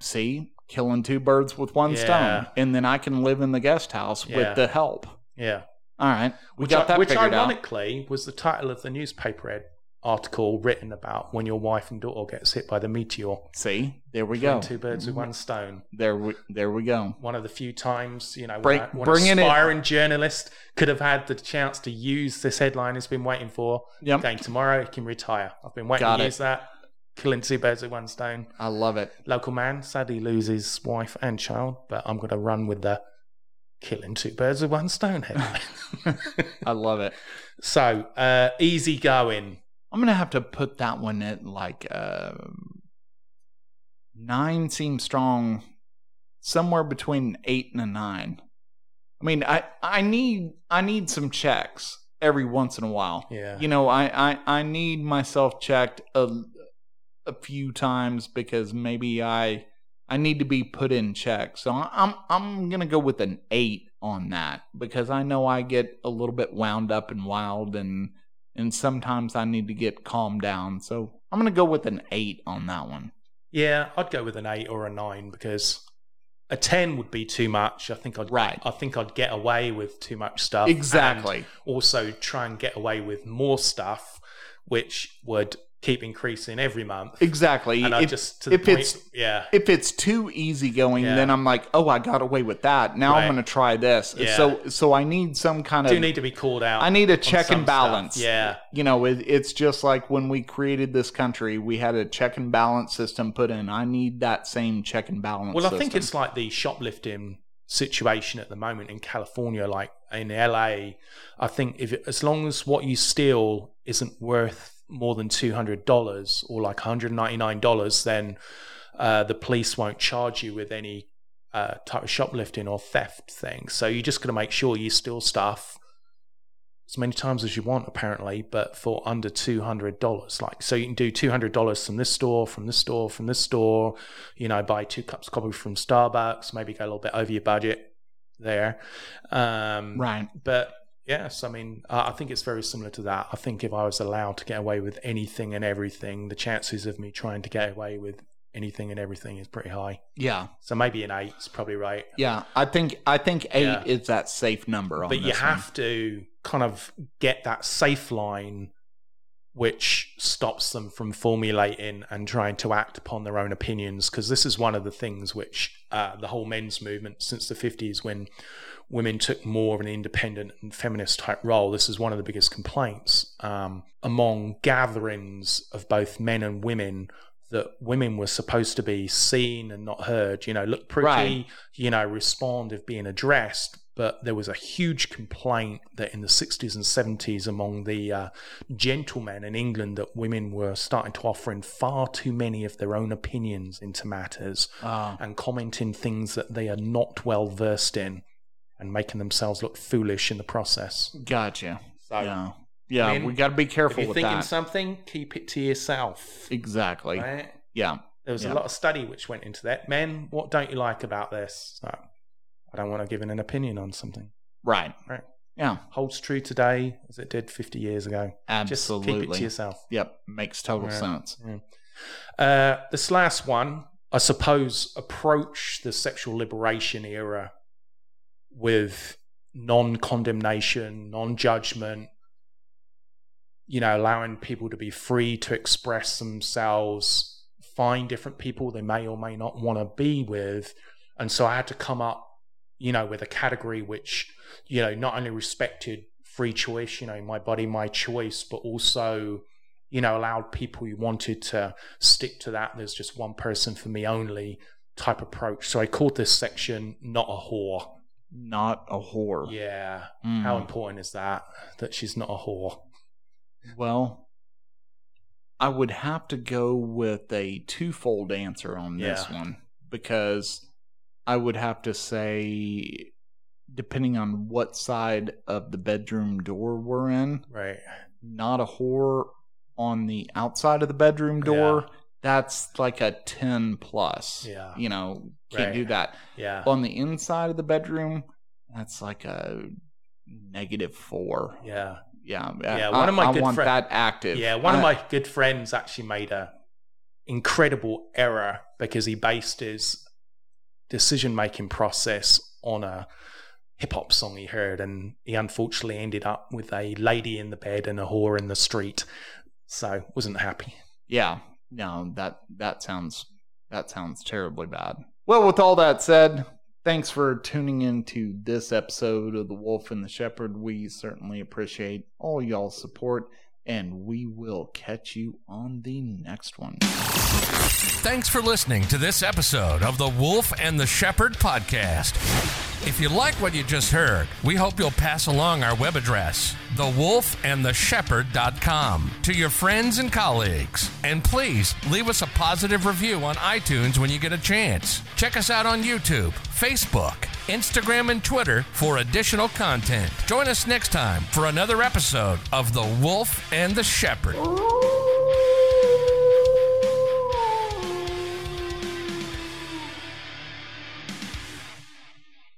See? Killing two birds with one stone. And then I can live in the guest house with the help. Yeah. All right. Which, ironically, was the title of the newspaper article written about when your wife and daughter gets hit by the meteor. See? There we go. Two birds with one stone. There we go. One of the few times, you know, an aspiring journalist could have had the chance to use this headline he's been waiting for. Yep. Going tomorrow, he can retire. I've been waiting to use that. Killing two birds with one stone. I love it. Local man sadly loses wife and child, but I'm going to run with the killing two birds with one stone headline. I love it. So, easy going. I'm going to have to put that one at like 9 seems strong, somewhere between 8 and 9. I mean, I need some checks every once in a while. Yeah. You know, I need myself checked a few times because maybe I need to be put in check. So I'm going to go with an 8 on that because I know I get a little bit wound up and wild and sometimes I need to get calmed down. So I'm going to go with an 8 on that one. Yeah, I'd go with an 8 or a 9 because a 10 would be too much. I think I'd get away with too much stuff. Exactly. And also try and get away with more stuff, which would keep increasing every month. Exactly. And if it's too easygoing, then I'm like, oh, I got away with that. Now I'm going to try this. Yeah. So I need some kind of. Do need to be called out. I need a check and balance. Stuff. Yeah. You know, it's just like when we created this country, we had a check and balance system put in. I need that same check and balance. Well, I think it's like the shoplifting situation at the moment in California, like in LA. I think as long as what you steal isn't worth more than $200 or like $199, then the police won't charge you with any type of shoplifting or theft thing. So you're just going to make sure you steal stuff as many times as you want, apparently, but for under $200. Like, so you can do $200 from this store, from this store, from this store, you know, buy 2 cups of coffee from Starbucks, maybe go a little bit over your budget there. Right. But yes, I mean, I think it's very similar to that. I think if I was allowed to get away with anything and everything, the chances of me trying to get away with anything and everything is pretty high. Yeah. So maybe an 8 is probably right. Yeah, I think 8 is that safe number on this. But you have to kind of get that safe line which stops them from formulating and trying to act upon their own opinions, because this is one of the things which the whole men's movement since the 50s when women took more of an independent and feminist type role. This is one of the biggest complaints among gatherings of both men and women, that women were supposed to be seen and not heard, you know, look pretty, right, you know, respond if being addressed. But there was a huge complaint that in the 60s and 70s among the gentlemen in England that women were starting to offer in far too many of their own opinions into matters and commenting things that they are not well versed in, and making themselves look foolish in the process. Gotcha. So, yeah, I mean, we got to be careful with that. If you're thinking something, keep it to yourself. Exactly. Right? Yeah. There was a lot of study which went into that. Men, what don't you like about this? So, I don't want to give an opinion on something. Right. Yeah. Holds true today as it did 50 years ago. Absolutely. Just keep it to yourself. Yep. Makes total sense. Yeah. This last one, I suppose, approach the sexual liberation era with non-condemnation, non-judgment, you know, allowing people to be free to express themselves, find different people they may or may not want to be with. And so I had to come up, you know, with a category which, you know, not only respected free choice, you know, my body, my choice, but also, you know, allowed people who wanted to stick to that. There's just one person for me only type approach. So I called this section Not a Whore. Not a whore. Yeah. Mm. How important is that? That she's not a whore. Well, I would have to go with a twofold answer on this one, because I would have to say, depending on what side of the bedroom door we're in, right? Not a whore on the outside of the bedroom door. Yeah. That's like a 10 plus. Yeah. You know, can't do that. Yeah. On the inside of the bedroom, that's like a -4. Yeah. Yeah. Yeah. One of my good friends actually made a incredible error because he based his decision-making process on a hip-hop song he heard, and he unfortunately ended up with a lady in the bed and a whore in the street. So wasn't happy. Yeah. No, that sounds terribly bad. Well, with all that said, thanks for tuning in to this episode of The Wolf and the Shepherd. We certainly appreciate all y'all's support, and we will catch you on the next one. Thanks for listening to this episode of The Wolf and the Shepherd podcast. If you like what you just heard, we hope you'll pass along our web address, thewolfandtheshepherd.com, to your friends and colleagues. And please leave us a positive review on iTunes when you get a chance. Check us out on YouTube, Facebook, Instagram, and Twitter for additional content. Join us next time for another episode of The Wolf and the Shepherd.